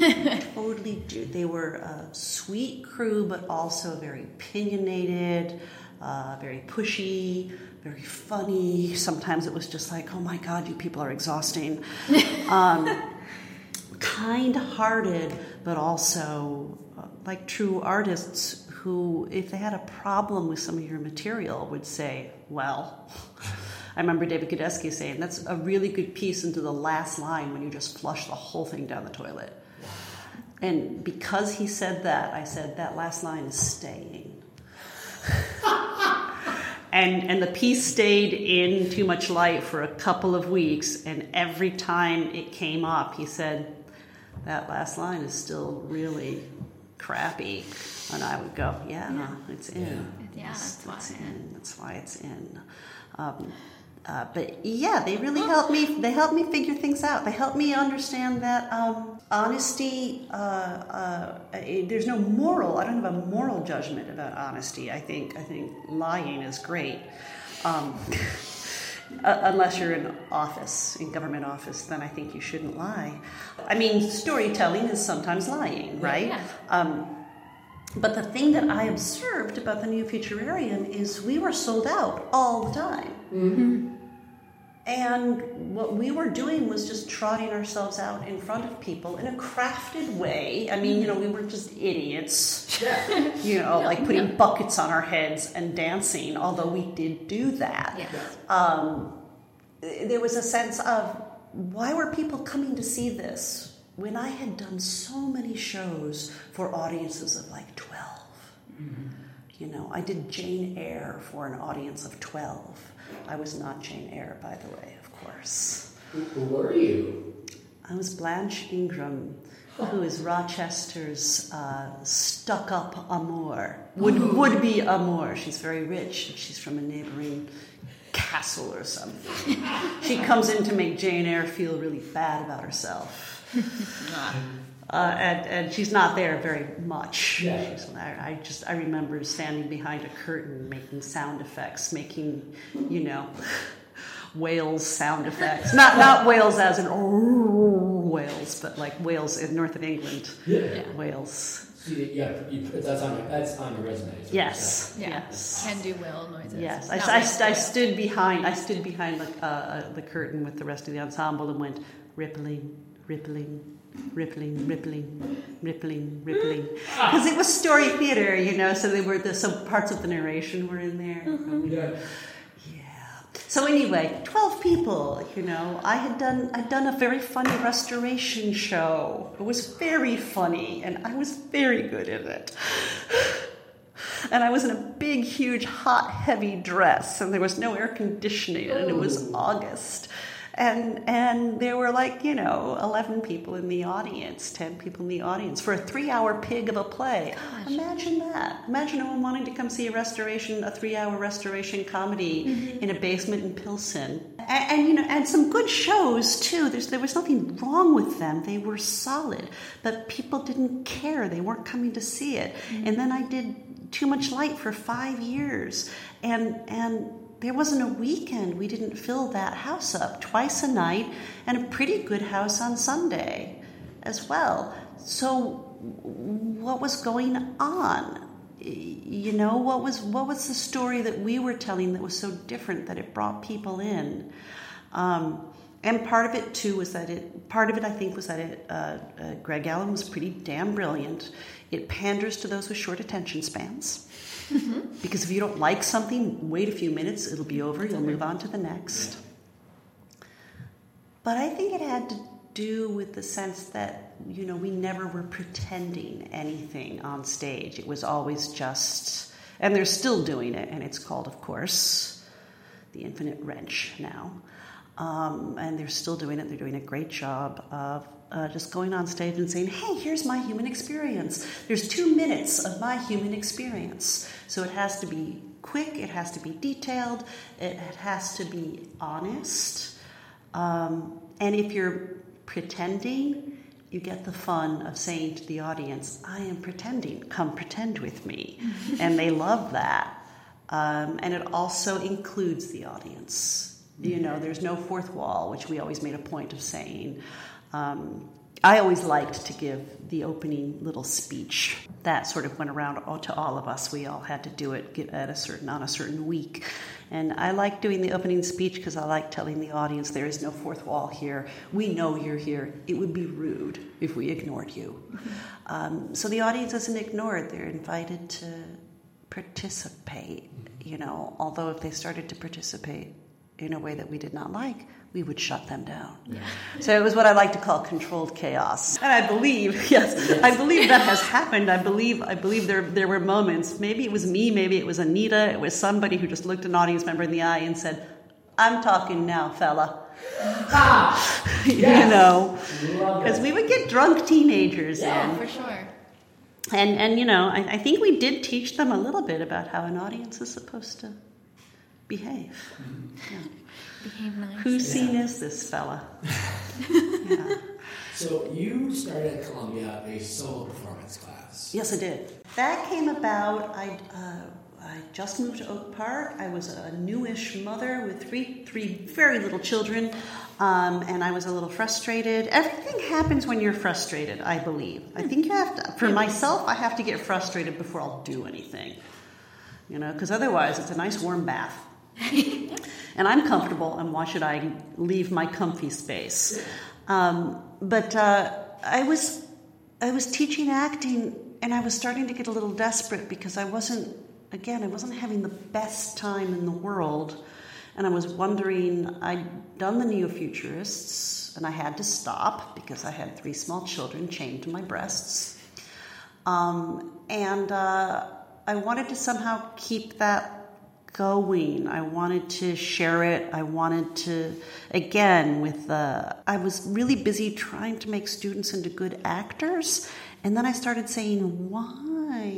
I totally do. They were a sweet crew, but also very opinionated, very pushy, very funny. Sometimes it was just like, oh my God, you people are exhausting. Kind-hearted, but also like true artists who, if they had a problem with some of your material, would say, well, I remember David Gudesky saying, that's a really good piece into the last line when you just flush the whole thing down the toilet. And because he said that, I said, that last line is staying. And the piece stayed in Too Much Light for a couple of weeks, and every time it came up, he said, that last line is still really crappy. And I would go, it's in. Yeah, that's why it's in. They really helped me. They helped me figure things out. They helped me understand that honesty, there's no moral. I don't have a moral judgment about honesty. I think lying is great. Unless you're in government office, then I think you shouldn't lie. I mean, storytelling is sometimes lying, right? Yeah. But the thing that I observed about the New Futurarium is we were sold out all the time. Mm-hmm. And what we were doing was just trotting ourselves out in front of people in a crafted way. I mean, we were just idiots, like putting buckets on our heads and dancing, although we did do that. Yeah. There was a sense of, why were people coming to see this when I had done so many shows for audiences of like 12? Mm-hmm. I did Jane Eyre for an audience of 12. I was not Jane Eyre, by the way, of course. Who were you? I was Blanche Ingram, who is Rochester's stuck-up amour, would-be amour. She's very rich. She's from a neighboring castle or something. She comes in to make Jane Eyre feel really bad about herself. And she's not there very much. Yeah. I remember standing behind a curtain, making sound effects, whales sound effects. Not whales as in whales, but like whales in north of England. Yeah. Whales. You put that's on your resume. Yes. Yes. Can do whale noises. Yes. I stood behind the curtain with the rest of the ensemble and went rippling, rippling. Rippling, rippling, rippling, rippling. Because it was story theater, so some parts of the narration were in there. Mm-hmm. Yeah. So anyway, 12 people, I'd done a very funny restoration show. It was very funny, and I was very good at it. And I was in a big, huge, hot, heavy dress, and there was no air conditioning, and it was August. And there were 11 people in the audience, 10 people in the audience for a 3-hour pig of a play. Gosh. Imagine that. Imagine no one wanting to come see a 3-hour restoration comedy in a basement in Pilsen. And some good shows too. There was nothing wrong with them. They were solid, but people didn't care. They weren't coming to see it. Mm-hmm. And then I did Too Much Light for 5 years, and there wasn't a weekend we didn't fill that house up, twice a night, and a pretty good house on Sunday as well. So what was going on? What was the story that we were telling that was so different that it brought people in? And part of it too was that Greg Allen was pretty damn brilliant. It panders to those with short attention spans. Mm-hmm. Because if you don't like something, wait a few minutes, it'll be over, you'll move on to the next. But I think it had to do with the sense that, we never were pretending anything on stage. It was always just, and they're still doing it, and it's called, of course, The Infinite Wrench now. And they're still doing it. They're doing a great job of just going on stage and saying, hey, here's my human experience. There's 2 minutes of my human experience. So it has to be quick. It has to be detailed. It has to be honest. And if you're pretending, you get the fun of saying to the audience, I am pretending. Come pretend with me. And they love that. And it also includes the audience. There's no fourth wall, which we always made a point of saying. I always liked to give the opening little speech. That sort of went around to all of us. We all had to do it on a certain week. And I like doing the opening speech because I like telling the audience there is no fourth wall here. We know you're here. It would be rude if we ignored you. So the audience isn't ignored. They're invited to participate, although if they started to participate in a way that we did not like, we would shut them down. Yeah. So it was what I like to call controlled chaos. And I believe, I believe that has happened. I believe there were moments, maybe it was me, maybe it was Anita, it was somebody who just looked an audience member in the eye and said, I'm talking now, fella. Ah, yes. Because we would get drunk teenagers. Yeah, for sure. And I think we did teach them a little bit about how an audience is supposed to behave. Yeah. Behave nice. Whose scene is this fella? Yeah. So you started at Columbia a solo performance class. Yes, I did. That came about. I just moved to Oak Park. I was a newish mother with three very little children, and I was a little frustrated. Everything happens when you're frustrated, I believe. I think you have to. For myself, I have to get frustrated before I'll do anything. Because otherwise, it's a nice warm bath. And I'm comfortable, and why should I leave my comfy space? I was teaching acting, and I was starting to get a little desperate because I wasn't having the best time in the world, and I was wondering, I'd done the Neo-Futurists, and I had to stop because I had 3 small children chained to my breasts, and I wanted to somehow keep that going. I wanted to share it. I wanted to, again, I was really busy trying to make students into good actors. And then I started saying, why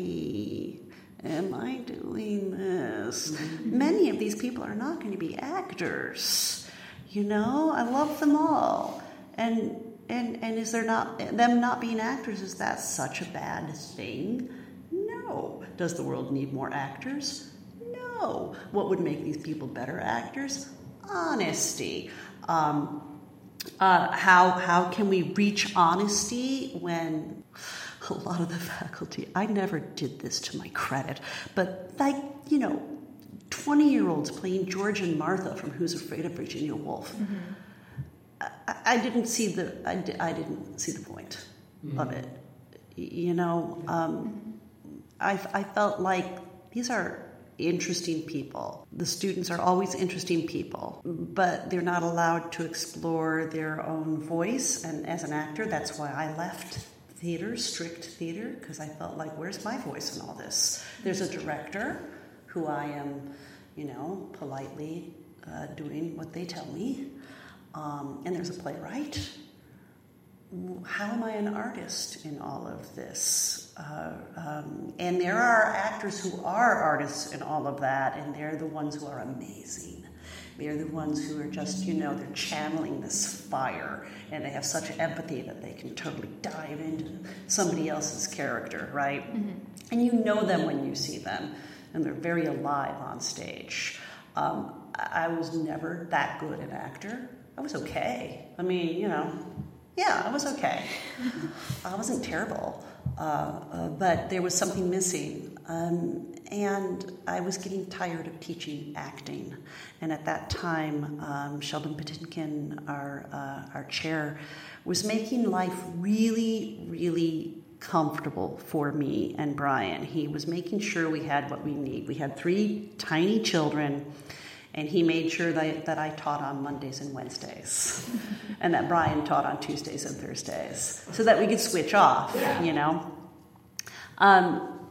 am I doing this? Many of these people are not going to be actors. You know, I love them all. And is there not, them not being actors, is that such a bad thing? No. Does the world need more actors? No. What would make these people better actors? Honesty. How can we reach honesty when a lot of the faculty, I never did this to my credit, but 20-year-olds playing George and Martha from Who's Afraid of Virginia Woolf. Mm-hmm. I didn't see the point mm-hmm. of it. I felt like these are interesting people. The students are always interesting people, but they're not allowed to explore their own voice. And as an actor, that's why I left theater, strict theater, because I felt like, where's my voice in all this? There's a director who I am, politely doing what they tell me. And there's a playwright. How am I an artist in all of this? And there are actors who are artists in all of that, and they're the ones who are amazing. They're the ones who are just, they're channeling this fire, and they have such empathy that they can totally dive into somebody else's character, right? Mm-hmm. And you know them when you see them, and they're very alive on stage. I was never that good an actor. I was okay. I was okay. I wasn't terrible, but there was something missing, and I was getting tired of teaching acting. And at that time, Sheldon Patinkin, our chair, was making life really, really comfortable for me and Brian. He was making sure we had what we need. We had 3 tiny children. And he made sure that I taught on Mondays and Wednesdays, and that Brian taught on Tuesdays and Thursdays, so that we could switch off, And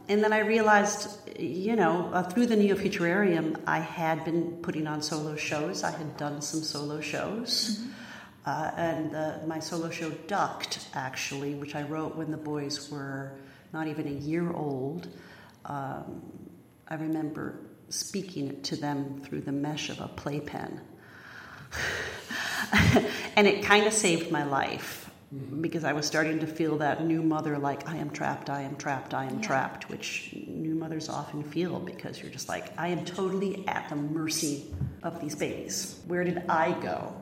then I realized, through the Neo-Futurarium, I had been putting on solo shows. I had done some solo shows. Mm-hmm. And my solo show, Ducked, actually, which I wrote when the boys were not even a year old. I remember speaking to them through the mesh of a playpen. And it kind of saved my life, because I was starting to feel that new mother, like, I am trapped, which new mothers often feel, because you're just like, I am totally at the mercy of these babies. Where did I go?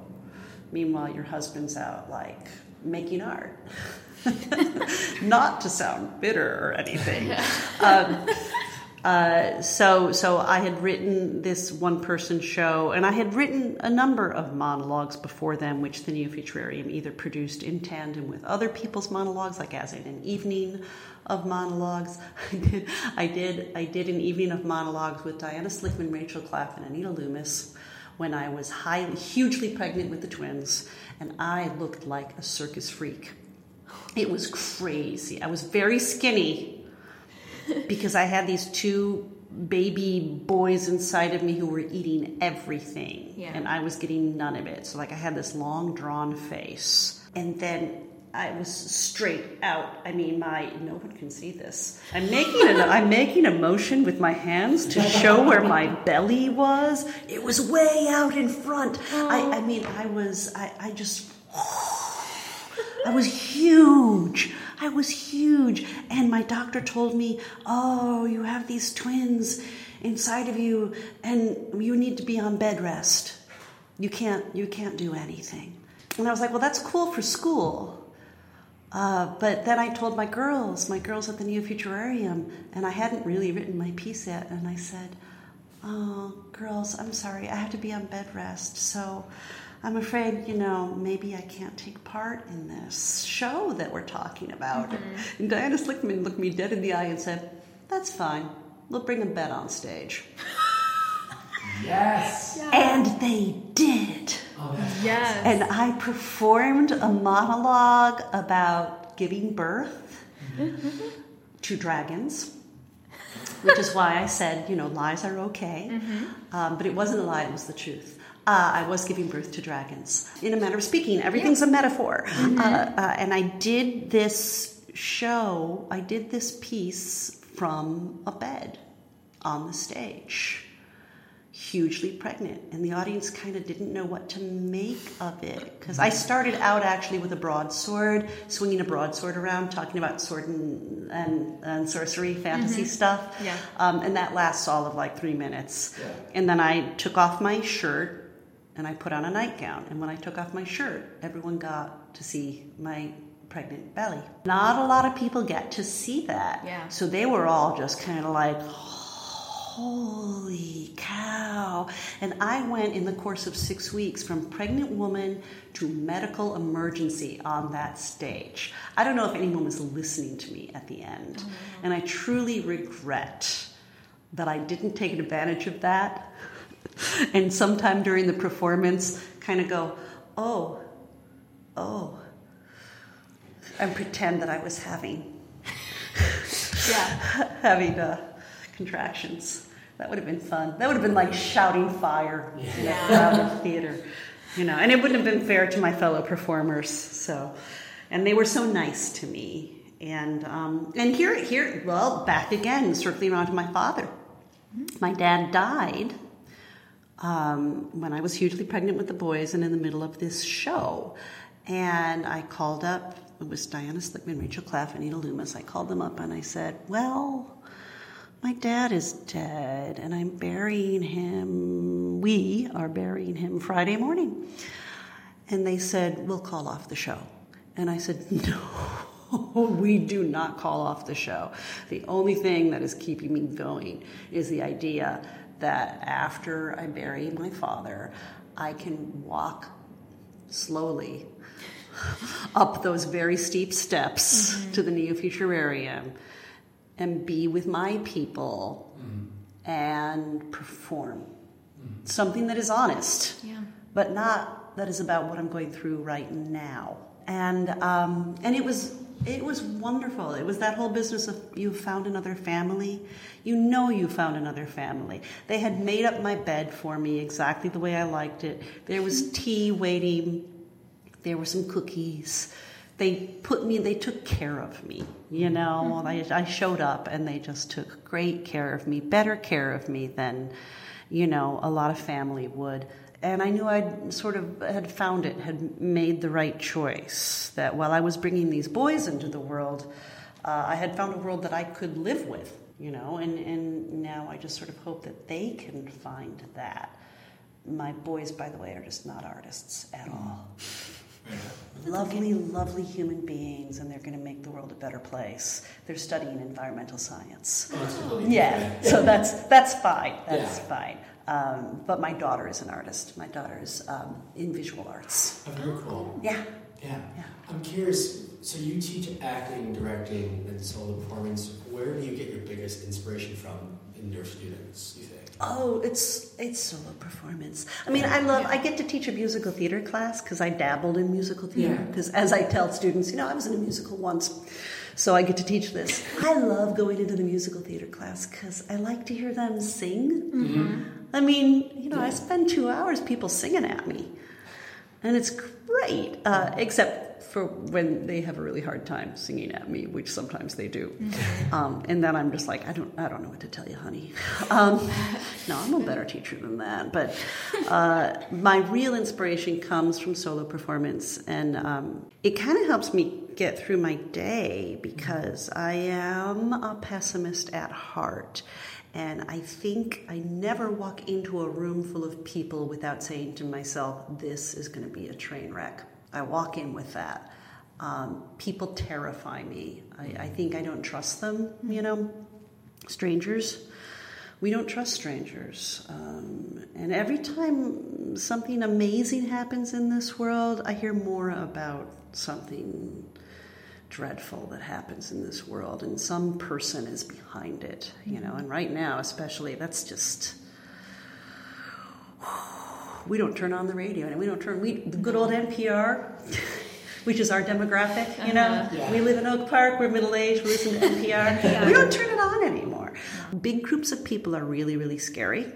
Meanwhile, your husband's out, like, making art. Not to sound bitter or anything. Yeah. So I had written this one-person show, and I had written a number of monologues before them, which the Neo-Futurarium either produced in tandem with other people's monologues, like as in an evening of monologues. I did an evening of monologues with Diana Slickman, Rachel Claff, and Anita Loomis when I was hugely pregnant with the twins, and I looked like a circus freak. It was crazy. I was very skinny, because I had these 2 baby boys inside of me who were eating everything, and I was getting none of it. So, I had this long, drawn face. And then I was straight out. No one can see this. I'm making a motion with my hands to show where my belly was. It was way out in front. I was huge. And my doctor told me, oh, you have these twins inside of you, and you need to be on bed rest. You can't do anything. And I was like, well, that's cool for school. But then I told my girls at the Neo-Futurarium, and I hadn't really written my piece yet, and I said, oh, girls, I'm sorry, I have to be on bed rest, so I'm afraid, maybe I can't take part in this show that we're talking about. Mm-hmm. And Diana Slickman looked me dead in the eye and said, that's fine. We'll bring a bed on stage. Yes. Yes. And they did. Oh, yes. And I performed a monologue about giving birth to dragons. which is why I said, you know, lies are okay. Mm-hmm. But it wasn't a lie, it was the truth. I was giving birth to dragons. In a manner of speaking, everything's a metaphor. Mm-hmm. And I did this show, I did this piece from a bed on the stage, hugely pregnant, and the audience kind of didn't know what to make of it, because I started out actually with a broadsword, swinging a broadsword around, talking about sword and sorcery, fantasy stuff, and that lasts all of like 3 minutes, and then I took off my shirt and I put on a nightgown, and when I took off my shirt, everyone got to see my pregnant belly. Not a lot of people get to see that, so they were all just kind of like, holy cow. And I went in the course of 6 weeks from pregnant woman to medical emergency on that stage. I don't know if anyone was listening to me at the end. Mm-hmm. And I truly regret that I didn't take advantage of that. And sometime during the performance, kind of go, oh, and pretend that I was having, contractions. That would have been fun. That would have been like shouting fire in a crowded theater, you know. And it wouldn't have been fair to my fellow performers. So, and they were so nice to me. And here, well, back again, circling around to my father. My dad died when I was hugely pregnant with the boys, and in the middle of this show. And I called up. It was Diana Slickman, Rachel Claff, and Anita Loomis. I called them up and I said, well, my dad is dead, and I'm burying him. We are burying him Friday morning. And they said, we'll call off the show. And I said, no, we do not call off the show. The only thing that is keeping me going is the idea that after I bury my father, I can walk slowly up those very steep steps to the Neo-Futurarium and be with my people and perform something that is honest, but not that is about what I'm going through right now. And it was wonderful. It was that whole business of you found another family. You know, you found another family. They had made up my bed for me exactly the way I liked it. There was tea waiting. There were some cookies. They took care of me, you know. I showed up and they just took great care of me, better care of me than, you know, a lot of family would. And I knew I'd sort of had found it, had made the right choice, that while I was bringing these boys into the world, I had found a world that I could live with, you know, and now I just sort of hope that they can find that. My boys, by the way, are just not artists at all. Lovely human beings, and they're going to make the world a better place. They're studying environmental science. So that's fine. That's fine. But my daughter is an artist. My daughter is in visual arts. Oh, very cool. Yeah. I'm curious. So you teach acting, directing, and solo performance. Where do you get your biggest inspiration from in your students, you think? Oh, it's solo performance. I mean, I get to teach a musical theater class because I dabbled in musical theater. Because as I tell students, you know, I was in a musical once, so I get to teach this. I love going into the musical theater class because I like to hear them sing. Mm-hmm. I mean, you know, I spend 2 hours people singing at me, and it's great, except for when they have a really hard time singing at me, which sometimes they do. Mm-hmm. And then I'm just like, I don't know what to tell you, honey. No, I'm a better teacher than that. But my real inspiration comes from solo performance, and it kind of helps me get through my day because I am a pessimist at heart. And I think I never walk into a room full of people without saying to myself, this is going to be a train wreck. I walk in with that. People terrify me. I think I don't trust them, you know. Strangers. We don't trust strangers. And every time something amazing happens in this world, I hear more about something dreadful that happens in this world, and some person is behind it, you know. And right now, especially, that's just, we don't turn on the radio, and we don't turn the good old NPR which is our demographic, you know. Yeah. We live in Oak Park, we're middle-aged, we listen to NPR. Yeah. We don't turn it on anymore. Big groups of people are really, really scary,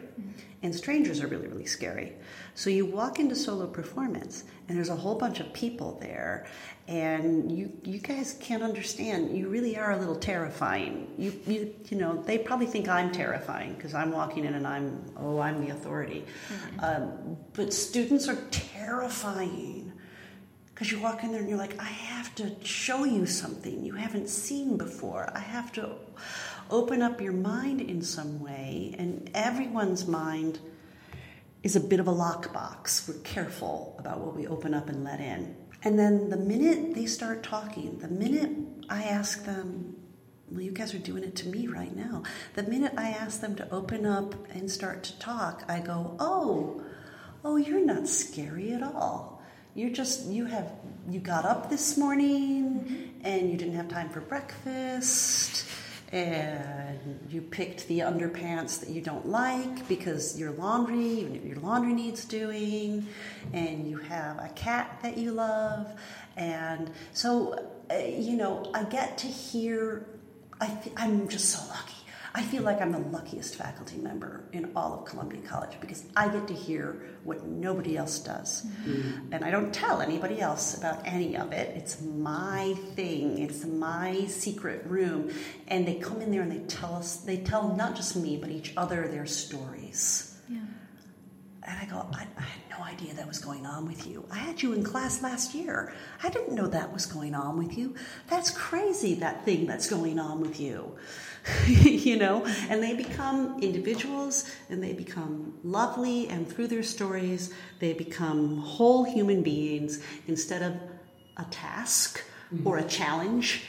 and strangers are really, really scary. So you walk into solo performance, and there's a whole bunch of people there, and you guys can't understand. You really are a little terrifying. You know, they probably think I'm terrifying because I'm walking in and I'm the authority. Mm-hmm. But students are terrifying because you walk in there and you're like, I have to show you something you haven't seen before. I have to open up your mind in some way, and everyone's mind is a bit of a lockbox. We're careful about what we open up and let in. And then the minute they start talking, the minute I ask them, well, you guys are doing it to me right now. The minute I ask them to open up and start to talk, I go, oh, you're not scary at all. You're just, you got up this morning and you didn't have time for breakfast. And you picked the underpants that you don't like because your laundry needs doing, and you have a cat that you love, and so you know, I get to hear. I'm just so lucky. I feel like I'm the luckiest faculty member in all of Columbia College because I get to hear what nobody else does. Mm-hmm. And I don't tell anybody else about any of it. It's my thing. It's my secret room. And they come in there and they tell not just me, but each other their stories. Yeah. And I go, I had no idea that was going on with you. I had you in class last year. I didn't know that was going on with you. That's crazy, that thing that's going on with you. You know, and they become individuals, and they become lovely, and through their stories, they become whole human beings instead of a task or a challenge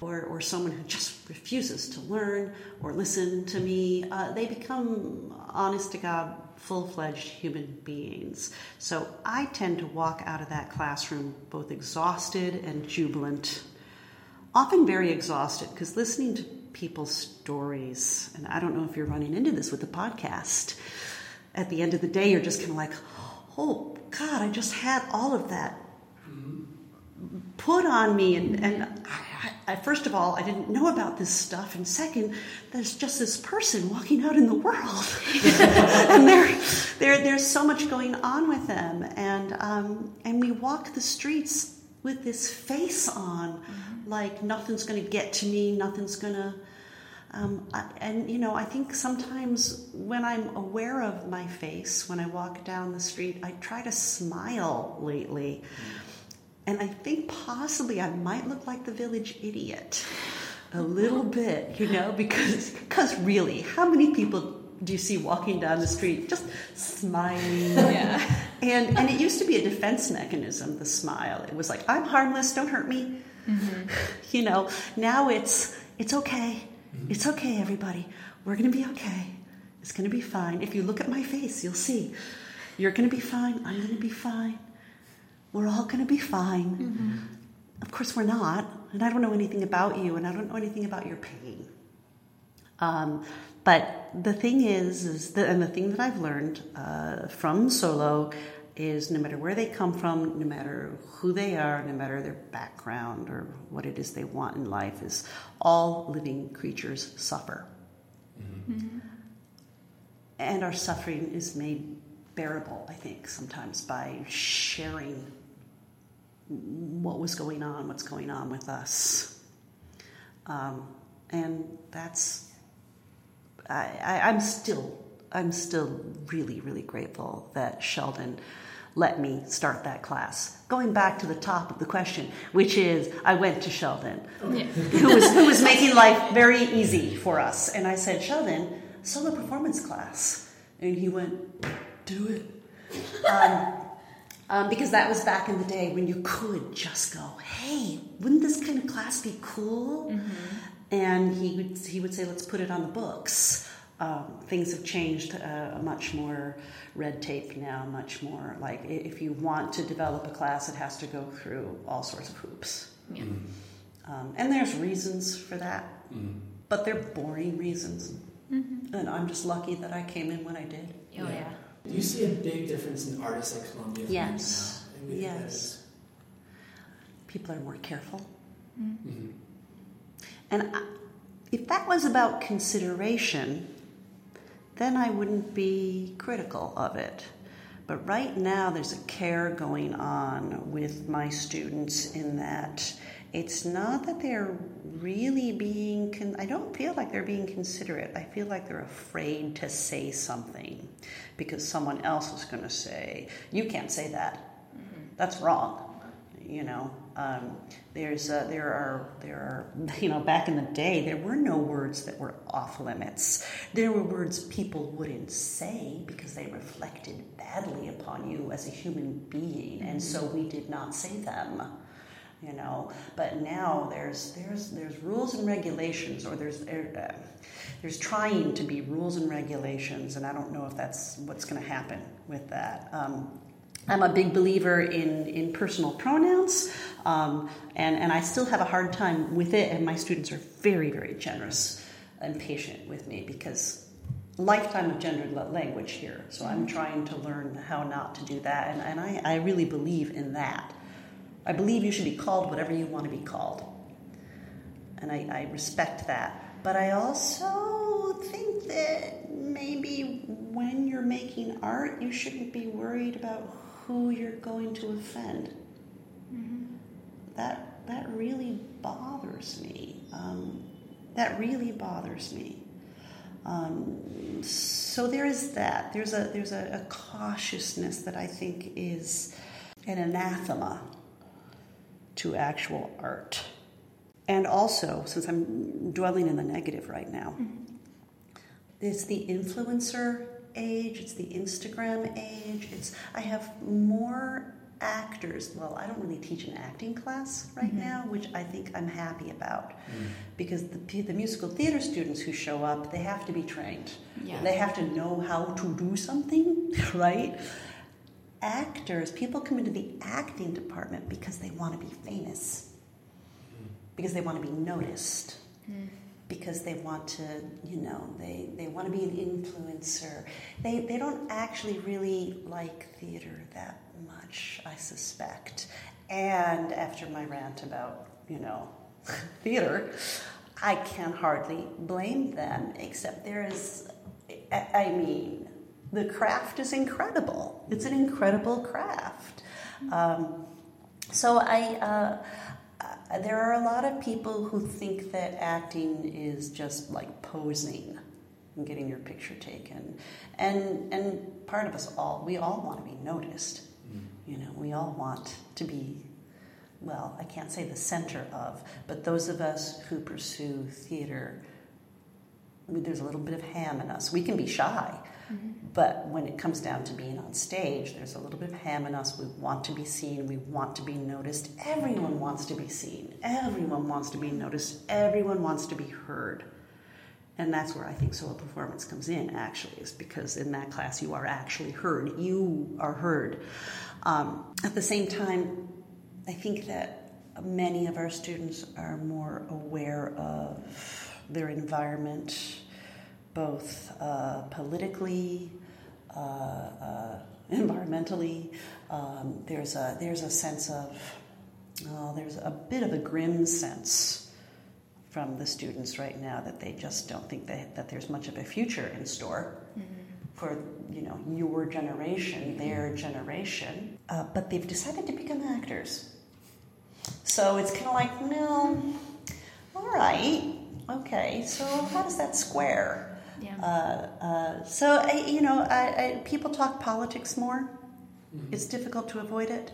or someone who just refuses to learn or listen to me. They become, honest to God, full-fledged human beings. So I tend to walk out of that classroom both exhausted and jubilant, often very exhausted, because listening to people's stories, and I don't know if you're running into this with the podcast, at the end of the day you're just kind of like, oh God, I just had all of that put on me, and I first of all, I didn't know about this stuff, and second, there's just this person walking out in the world and there's so much going on with them, and we walk the streets with this face on, like nothing's going to get to me, nothing's going to, and you know, I think sometimes when I'm aware of my face, when I walk down the street, I try to smile lately, and I think possibly I might look like the village idiot a little bit, you know, because really, how many people do you see walking down the street just smiling? Yeah. And it used to be a defense mechanism, the smile. It was like, I'm harmless, don't hurt me. Mm-hmm. You know, now it's okay. Mm-hmm. It's okay, everybody. We're going to be okay. It's going to be fine. If you look at my face, you'll see. You're going to be fine. I'm going to be fine. We're all going to be fine. Mm-hmm. Of course we're not. And I don't know anything about you, and I don't know anything about your pain. But the thing is the thing that I've learned from solo is no matter where they come from, no matter who they are, no matter their background or what it is they want in life, is all living creatures suffer. Mm-hmm. Mm-hmm. And our suffering is made bearable, I think, sometimes by sharing what's going on with us. And that's... I'm still really, really grateful that Sheldon let me start that class. Going back to the top of the question, which is, I went to Sheldon, who was making life very easy for us. And I said, Sheldon, solo performance class. And he went, do it. Because that was back in the day when you could just go, hey, wouldn't this kind of class be cool? Mm-hmm. And he would say, let's put it on the books. Things have changed, much more red tape now, much more like if you want to develop a class, it has to go through all sorts of hoops. Yeah. Mm-hmm. And there's reasons for that, but they're boring reasons. Mm-hmm. And I'm just lucky that I came in when I did. Oh, yeah. Do you see a big difference in artists at Columbia? Yes. Yes. people are more careful. Mm-hmm. And if that was about consideration, then I wouldn't be critical of it. But right now there's a care going on with my students in that it's not that they're really being, I don't feel like they're being considerate. I feel like they're afraid to say something because someone else is going to say, you can't say that. Mm-hmm. That's wrong. You know, back in the day, there were no words that were off limits. There were words people wouldn't say because they reflected badly upon you as a human being. And so we did not say them. You know, but now there's rules and regulations, or there's trying to be rules and regulations, and I don't know if that's what's going to happen with that. I'm a big believer in personal pronouns, and I still have a hard time with it, and my students are very, very generous and patient with me because lifetime of gendered language here, so I'm trying to learn how not to do that, and I really believe in that. I believe you should be called whatever you want to be called. And I respect that. But I also think that maybe when you're making art, you shouldn't be worried about who you're going to offend. Mm-hmm. That really bothers me. So there is that. There's a cautiousness that I think is an anathema to actual art. And also, since I'm dwelling in the negative right now, mm-hmm. It's the influencer age, it's the Instagram age, I have more actors. Well, I don't really teach an acting class right mm-hmm. now, which I think I'm happy about, mm-hmm. because the musical theater students who show up, they have to be trained. Yeah. They have to know how to do something, right? Actors, people come into the acting department because they want to be famous, because they want to be noticed, because they want to, you know, they want to be an influencer. They don't actually really like theater that much, I suspect. And after my rant about, you know, theater, I can hardly blame them, except there is, the craft is incredible. It's an incredible craft. So there are a lot of people who think that acting is just like posing and getting your picture taken. And part of us all, we all want to be noticed. You know, we all want to be, well, I can't say the center of, but those of us who pursue theater, there's a little bit of ham in us. We can be shy. But when it comes down to being on stage, there's a little bit of ham in us. We want to be seen. We want to be noticed. Everyone wants to be seen. Everyone wants to be noticed. Everyone wants to be heard. And that's where I think solo performance comes in, actually, is because in that class you are actually heard. You are heard. At the same time, I think that many of our students are more aware of their environment, both politically, environmentally. There's a sense of, there's a bit of a grim sense from the students right now that they just don't think that there's much of a future in store for, you know, your generation, their generation. But they've decided to become actors. So it's kind of like, no, all right, okay, so how does that square? Yeah. So people talk politics more. Mm-hmm. It's difficult to avoid it.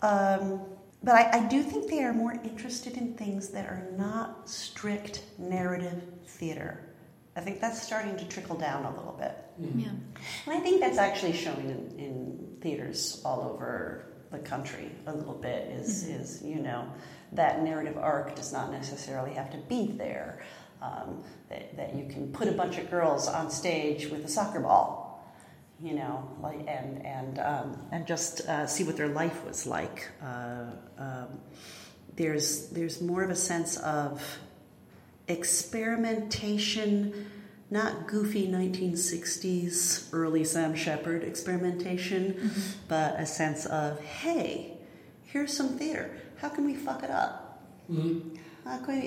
But I do think they are more interested in things that are not strict narrative theater. I think that's starting to trickle down a little bit. Mm-hmm. Yeah. And I think that's actually showing in theaters all over the country a little bit, is you know, that narrative arc does not necessarily have to be there. That you can put a bunch of girls on stage with a soccer ball, you know, like, and just see what their life was like. There's more of a sense of experimentation, not goofy 1960s early Sam Shepard experimentation, but a sense of, hey, here's some theater. how can we fuck it up? Mm-hmm.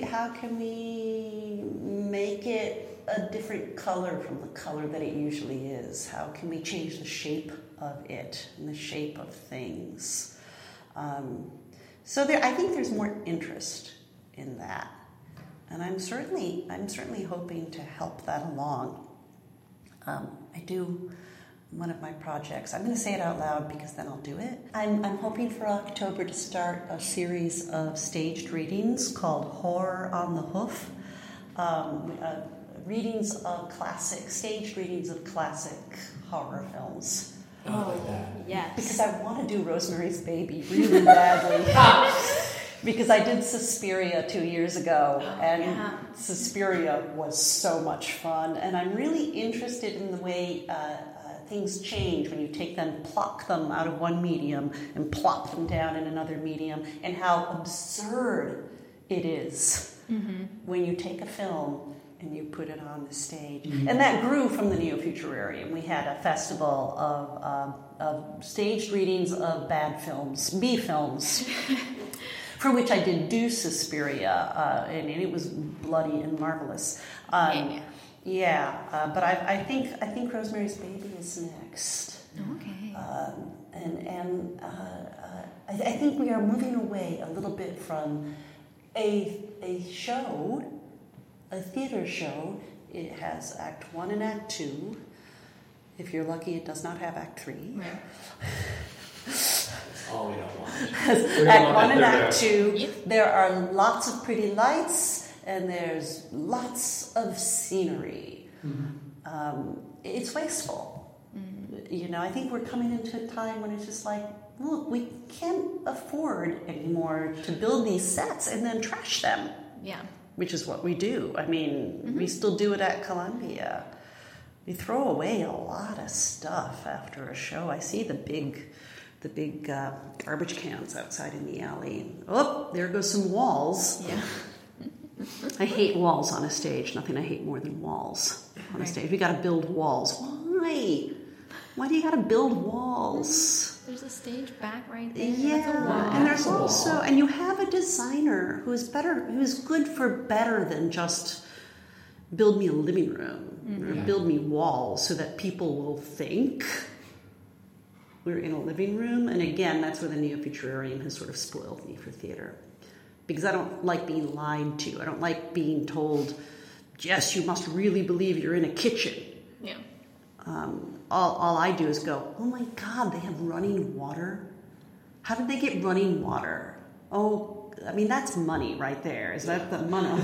How can we make it a different color from the color that it usually is? How can we change the shape of it and the shape of things? So I think there's more interest in that, and I'm certainly hoping to help that along. I do one of my projects. I'm going to say it out loud because then I'll do it. I'm hoping for October to start a series of staged readings called Horror on the Hoof. Staged readings of classic horror films. Oh, yes. Because I want to do Rosemary's Baby really badly. Because I did Suspiria 2 years ago, and Suspiria was so much fun. And I'm really interested in the way things change when you take them, pluck them out of one medium and plop them down in another medium, and how absurd it is when you take a film and you put it on the stage. Mm-hmm. And that grew from the Neo-Futurarium. We had a festival of staged readings of bad films, B films, for which I did do Suspiria, and it was bloody and marvelous. But I think Rosemary's Baby is next. Okay. I think we are moving away a little bit from a show, a theater show. It has Act 1 and Act 2. If you're lucky, it does not have Act 3. Right. That's all we don't want. Act 1 and Act 2. Yep. There are lots of pretty lights. And there's lots of scenery. Mm-hmm. It's wasteful. Mm-hmm. I think we're coming into a time when it's just like, look, we can't afford anymore to build these sets and then trash them. Yeah. Which is what we do. I mean, we still do it at Columbia. We throw away a lot of stuff after a show. I see the big garbage cans outside in the alley. And, there goes some walls. Yeah. I hate walls on a stage. Nothing I hate more than walls on a stage. We got to build walls. Why? Why do you got to build walls? There's a stage back right there. Yeah, and you have a designer who's good for better than just build me a living room or build me walls so that people will think we're in a living room. And again, that's where the Neo-Futurarium has sort of spoiled me for theater. Because I don't like being lied to. I don't like being told, yes, you must really believe you're in a kitchen. Yeah. All I do is go, oh my God, they have running water? How did they get running water? Oh, I mean, that's money right there. Is that the money?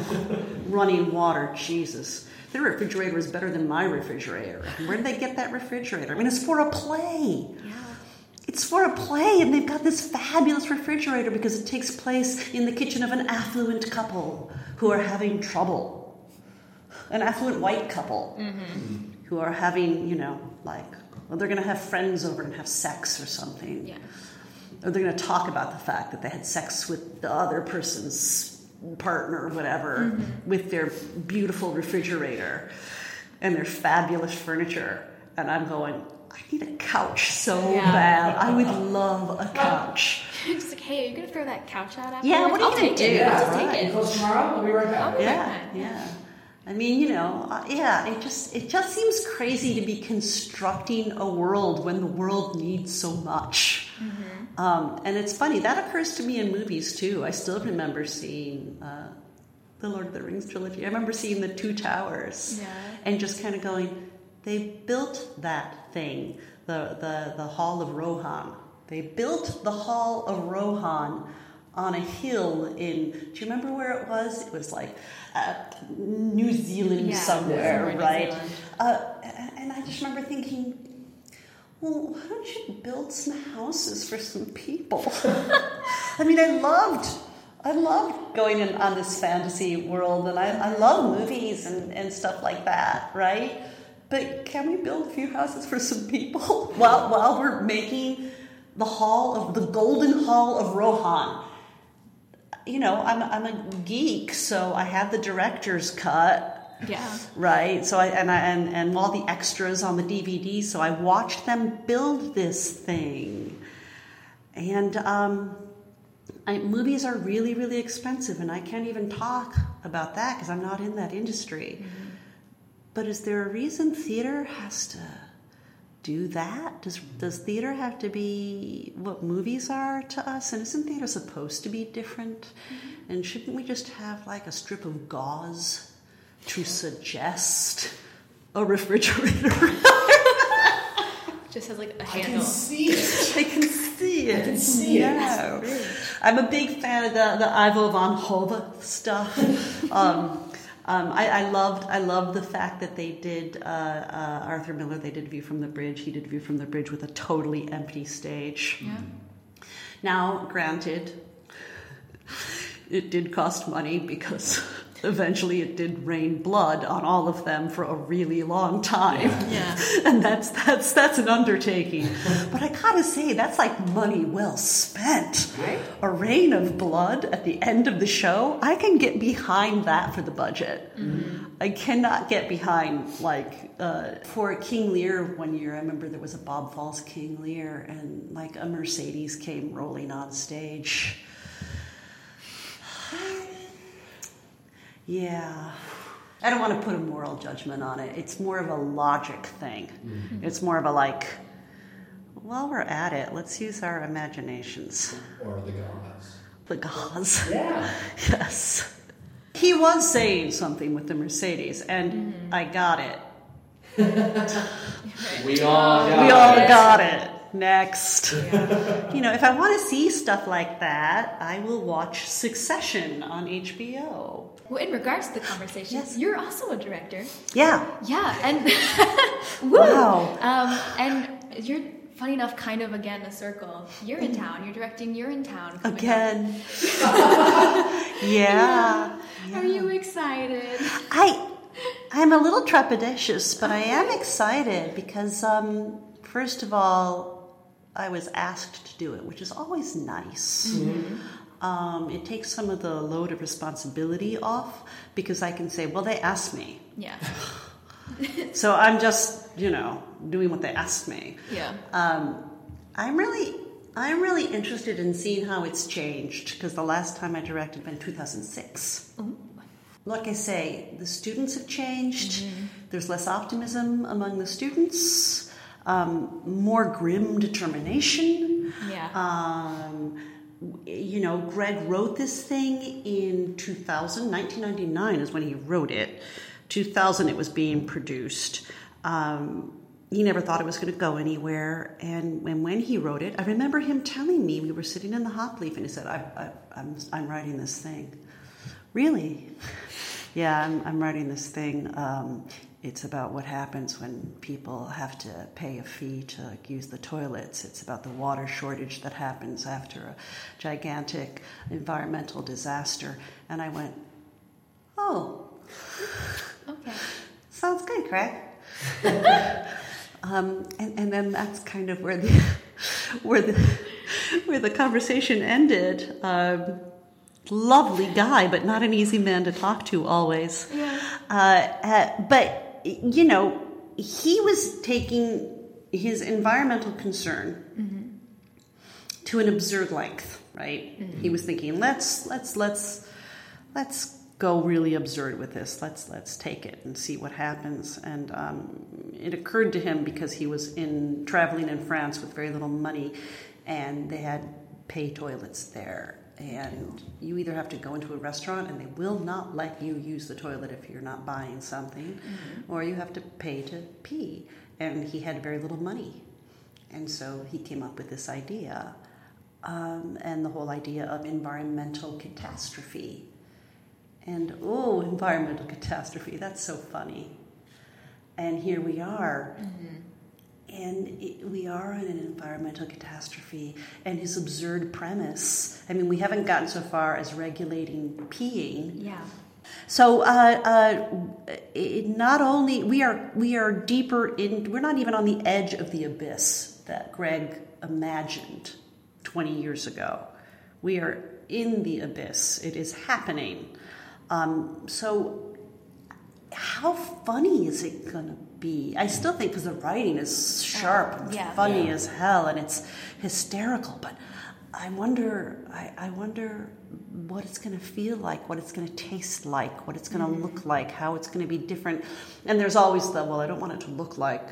Running water, Jesus. Their refrigerator is better than my refrigerator. Where did they get that refrigerator? I mean, it's for a play. Yeah. It's for a play, and they've got this fabulous refrigerator because it takes place in the kitchen of an affluent couple who are having trouble. An affluent white couple who are having, they're going to have friends over and have sex or something. Yeah. Or they're going to talk about the fact that they had sex with the other person's partner or whatever with their beautiful refrigerator and their fabulous furniture. And I'm going, I need a couch so bad. I would love a couch. It's like, hey, are you going to throw that couch out after? Yeah, what are you going to do? I'll take it. Close tomorrow, we'll be right back. Yeah. I mean, it just seems crazy to be constructing a world when the world needs so much. Mm-hmm. And it's funny, that occurs to me in movies, too. I still remember seeing the Lord of the Rings trilogy. I remember seeing the Two Towers and just kind of going, they built that thing, the Hall of Rohan. They built the Hall of Rohan on a hill in, do you remember where it was? It was like New Zealand somewhere, right? Zealand. And I just remember thinking, well, why don't you build some houses for some people? I mean, I loved going in on this fantasy world, and I love movies and stuff like that, right? But can we build a few houses for some people while we're making the Golden Hall of Rohan? I'm a geek, so I have the director's cut. Yeah. Right. So I and all the extras on the DVD. So I watched them build this thing, and Movies are really, really expensive, and I can't even talk about that because I'm not in that industry. Mm-hmm. But is there a reason theater has to do that? Does theater have to be what movies are to us? And isn't theater supposed to be different? Mm-hmm. And shouldn't we just have like a strip of gauze to suggest a refrigerator? Just has like a handle. I can see it. I can see it. Yeah. I'm a big fan of the Ivo von Hove stuff. I loved the fact that they did Arthur Miller. They did View from the Bridge. He did View from the Bridge with a totally empty stage. Yeah. Now, granted, it did cost money because eventually it did rain blood on all of them for a really long time. Yeah. And that's an undertaking. But I gotta say, that's like money well spent. Right? A rain of blood at the end of the show, I can get behind that for the budget. Mm-hmm. I cannot get behind, like, for King Lear one year, I remember there was a Bob Fosse King Lear, and like a Mercedes came rolling on stage. Yeah. I don't want to put a moral judgment on it. It's more of a logic thing. Mm-hmm. It's more of a like, while we're at it, let's use our imaginations. Or the gauze. The gauze. Yeah. Yes. He was saying something with the Mercedes, and I got it. We all got it. Next. Yeah. You know, if I want to see stuff like that, I will watch Succession on HBO. Well, in regards to the conversation, yes. You're also a director. Yeah. Yeah, and woo! Wow. And you're, funny enough, kind of, again, a circle. You're in town. You're directing. You're in town. Again. Yeah. Are you excited? I'm a little trepidatious, but I am excited because... First of all, I was asked to do it, which is always nice. Mm-hmm. It takes some of the load of responsibility off because I can say, well, they asked me. Yeah. So I'm just, doing what they asked me. Yeah. I'm really interested in seeing how it's changed because the last time I directed was in 2006. Ooh. Like I say, the students have changed. Mm-hmm. There's less optimism among the students. More grim determination. Yeah. Greg wrote this thing in 2000. 1999 is when he wrote it. 2000, it was being produced. He never thought it was going to go anywhere. And when he wrote it, I remember him telling me, we were sitting in the Hop Leaf, and he said, I'm writing this thing. Really? Yeah, I'm writing this thing. It's about what happens when people have to pay a fee to use the toilets. It's about the water shortage that happens after a gigantic environmental disaster. And I went, oh, okay, sounds good, Craig. And then that's kind of where the conversation ended. Lovely guy, but not an easy man to talk to always. Yeah. But. He was taking his environmental concern to an absurd length, right? Mm-hmm. He was thinking, let's go really absurd with this. Let's take it and see what happens. And it occurred to him because he was traveling in France with very little money, and they had pay toilets there. And you either have to go into a restaurant and they will not let you use the toilet if you're not buying something, or you have to pay to pee. And he had very little money. And so he came up with this idea, and the whole idea of environmental catastrophe. And, oh, environmental catastrophe, that's so funny. And here we are. Mm-hmm. And we are in an environmental catastrophe. And his absurd premise, I mean, we haven't gotten so far as regulating peeing. Yeah. So not only we are deeper in. We're not even on the edge of the abyss that Greg imagined 20 years ago. We are in the abyss. It is happening. So how funny is it going to be? I still think because the writing is sharp and funny as hell, and it's hysterical, but I wonder what it's going to feel like, what it's going to taste like, what it's going to look like, how it's going to be different. And there's always the, well, I don't want it to look like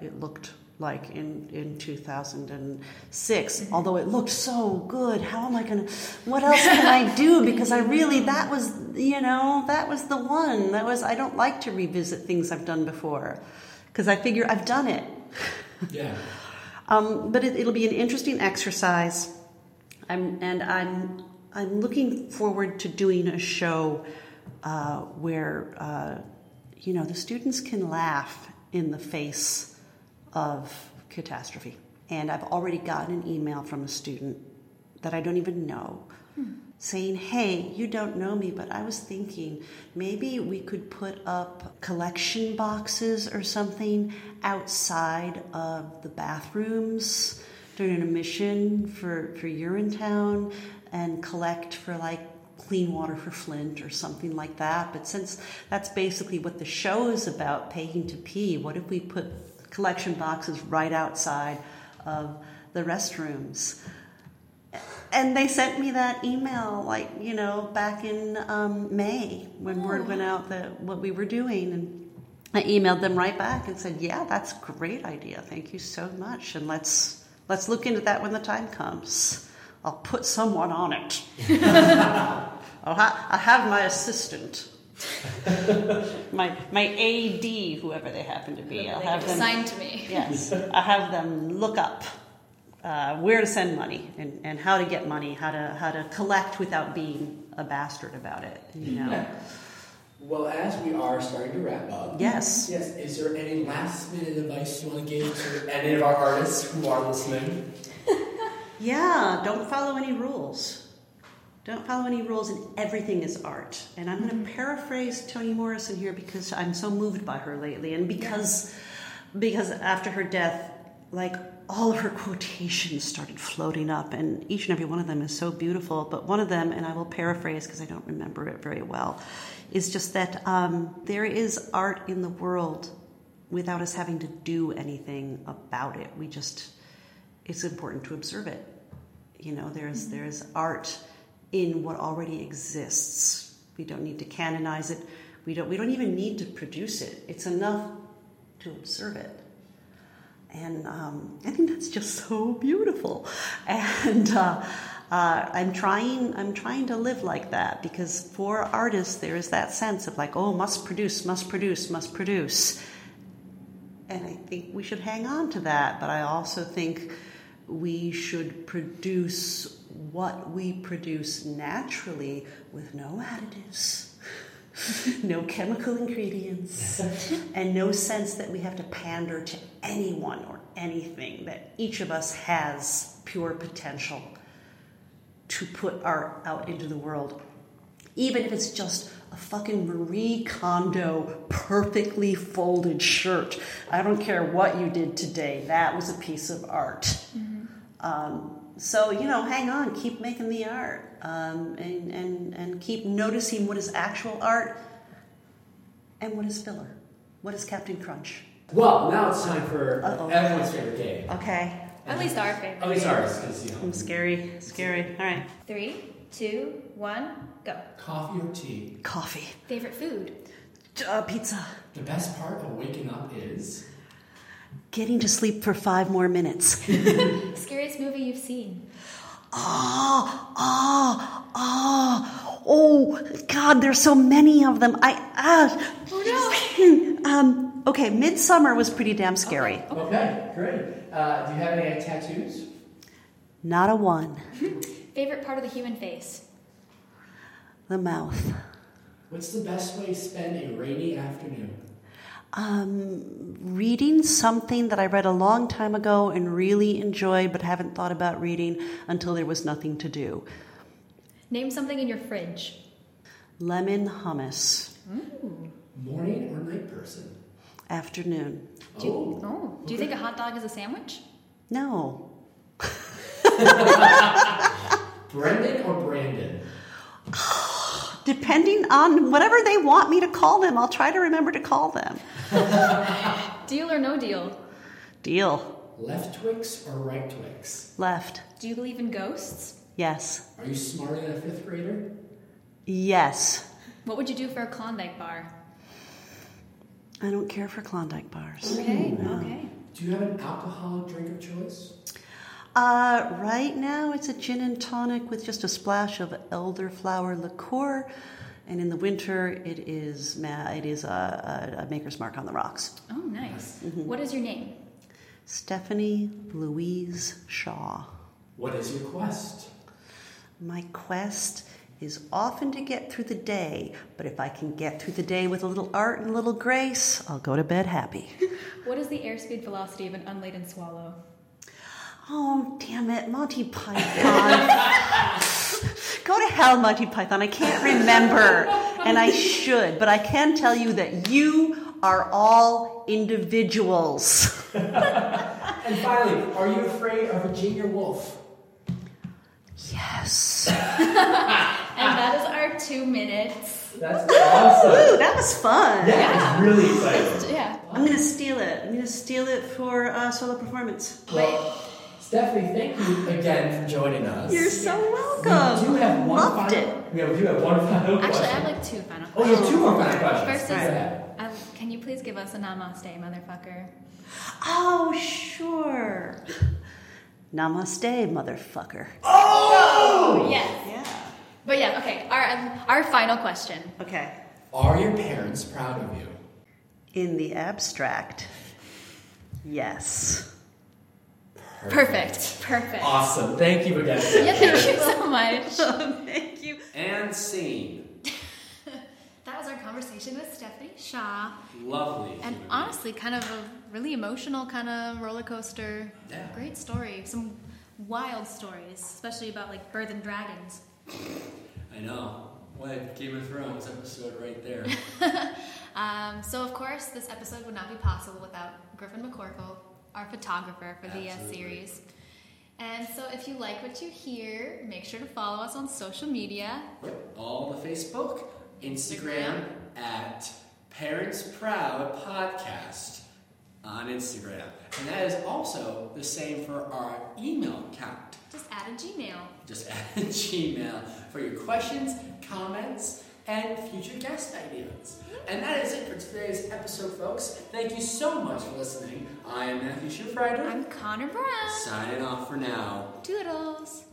it looked like in 2006, although it looked so good. How am I going to, what else can I do? Because I really, that was, you know, that was the one. That was, I don't like to revisit things I've done before because I figure I've done it. Yeah. But it'll be an interesting exercise. I'm looking forward to doing a show where, you know, the students can laugh in the face of catastrophe. And I've already gotten an email from a student that I don't even know saying, hey, you don't know me, but I was thinking maybe we could put up collection boxes or something outside of the bathrooms during an admission for Urinetown and collect for like clean water for Flint or something like that. But since that's basically what the show is about, paying to pee, what if we put collection boxes right outside of the restrooms? And they sent me that email, like, you know, back in May when word went out that what we were doing, and I emailed them right back and said, yeah, that's a great idea. Thank you so much. And let's look into that when the time comes. I'll put someone on it. I'll have my assistant, my AD, whoever they happen to be. I'll have them assigned to me. Yes, I'll have them look up where to send money and how to get money, how to collect without being a bastard about it. You know. Yeah. Well, as we are starting to wrap up, yes, is there any last minute advice you want to give to any of our artists who are listening? Yeah, don't follow any rules. Don't follow any rules, and everything is art. And I'm going to paraphrase Toni Morrison here because I'm so moved by her lately, and because after her death, like, all of her quotations started floating up, and each and every one of them is so beautiful. But one of them, and I will paraphrase because I don't remember it very well, is just that there is art in the world without us having to do anything about it. We just... it's important to observe it. You know, there's art in what already exists. We don't need to canonize it. We don't even need to produce it. It's enough to observe it. And I think that's just so beautiful. And I'm trying to live like that, because for artists there is that sense of like, oh, must produce. And I think we should hang on to that, but I also think we should produce what we produce naturally with no additives, no chemical ingredients, and no sense that we have to pander to anyone or anything, that each of us has pure potential to put art out into the world, even if it's just a fucking Marie Kondo perfectly folded shirt. I don't care what you did today. That was a piece of art. So, you know, hang on. Keep making the art. And keep noticing what is actual art and what is filler. What is Captain Crunch? Well, now it's time for everyone's favorite game. Okay. At least our favorite. At least ours. I'm scary. All right. 3, 2, 1... Go. Coffee or tea? Coffee. Favorite food? Pizza. The best part of waking up is? Getting to sleep for 5 more minutes. Scariest movie you've seen? Oh, God, there's so many of them. Oh, no. Okay, Midsommar was pretty damn scary. Okay, great. Do you have any tattoos? Not a one. Favorite part of the human face? The mouth. What's the best way to spend a rainy afternoon? Reading something that I read a long time ago and really enjoyed but haven't thought about reading until there was nothing to do. Name something in your fridge. Lemon hummus. Ooh. Morning or night person? Afternoon. Do you think a hot dog is a sandwich? No. Brendan or Brandon? Depending on whatever they want me to call them, I'll try to remember to call them. Deal or no deal? Deal. left Twix or right Twix? Left. Do you believe in ghosts? Yes. Are you smarter than a fifth grader? Yes. What would you do for a Klondike bar? I don't care for Klondike bars. Okay, no. Okay. Do you have an alcoholic drink of choice? Right now it's a gin and tonic with just a splash of elderflower liqueur. And in the winter, it is a Maker's Mark on the rocks. Oh, nice. Mm-hmm. What is your name? Stephanie Louise Shaw. What is your quest? My quest is often to get through the day, but if I can get through the day with a little art and a little grace, I'll go to bed happy. What is the airspeed velocity of an unladen swallow? Oh, damn it, Monty Python. Go to hell, Monty Python. I can't remember, and I should, but I can tell you that you are all individuals. And finally, are you afraid of Virginia Woolf? Yes. And that is our 2 minutes. That's awesome. Woo, that was fun. Yeah. That was really exciting. Yeah. I'm going to steal it. I'm going to steal it for solo performance. Wait. Stephanie, thank you again for joining us. You're so welcome. We do have one Loved final, it. We do have one final question. Actually, I have like two final questions. Oh, you have two more final questions. First is, can you please give us a namaste, motherfucker? Oh, sure. Namaste, motherfucker. Oh! Yes. Yeah. But yeah, okay. Our final question. Okay. Are your parents proud of you? In the abstract, yes. Perfect. Awesome. Thank you again. Yeah, thank you so much. Thank you. And scene. That was our conversation with Stephanie Shaw. Lovely. And honestly, kind of a really emotional kind of roller coaster. Yeah. Great story. Some wild stories, especially about like birds and dragons. I know. What Game of Thrones episode right there. So of course, this episode would not be possible without Griffin McCorkle, our photographer for the series. And so if you like what you hear, make sure to follow us on social media. Yep. All the Facebook, Instagram, at Parents Proud Podcast on Instagram. And that is also the same for our email account. Just add a Gmail for your questions, comments, and future guest ideas. And that is it for today's episode, folks. Thank you so much for listening. I am Matthew Schiffrider. I'm Connor Brown. Signing off for now. Toodles.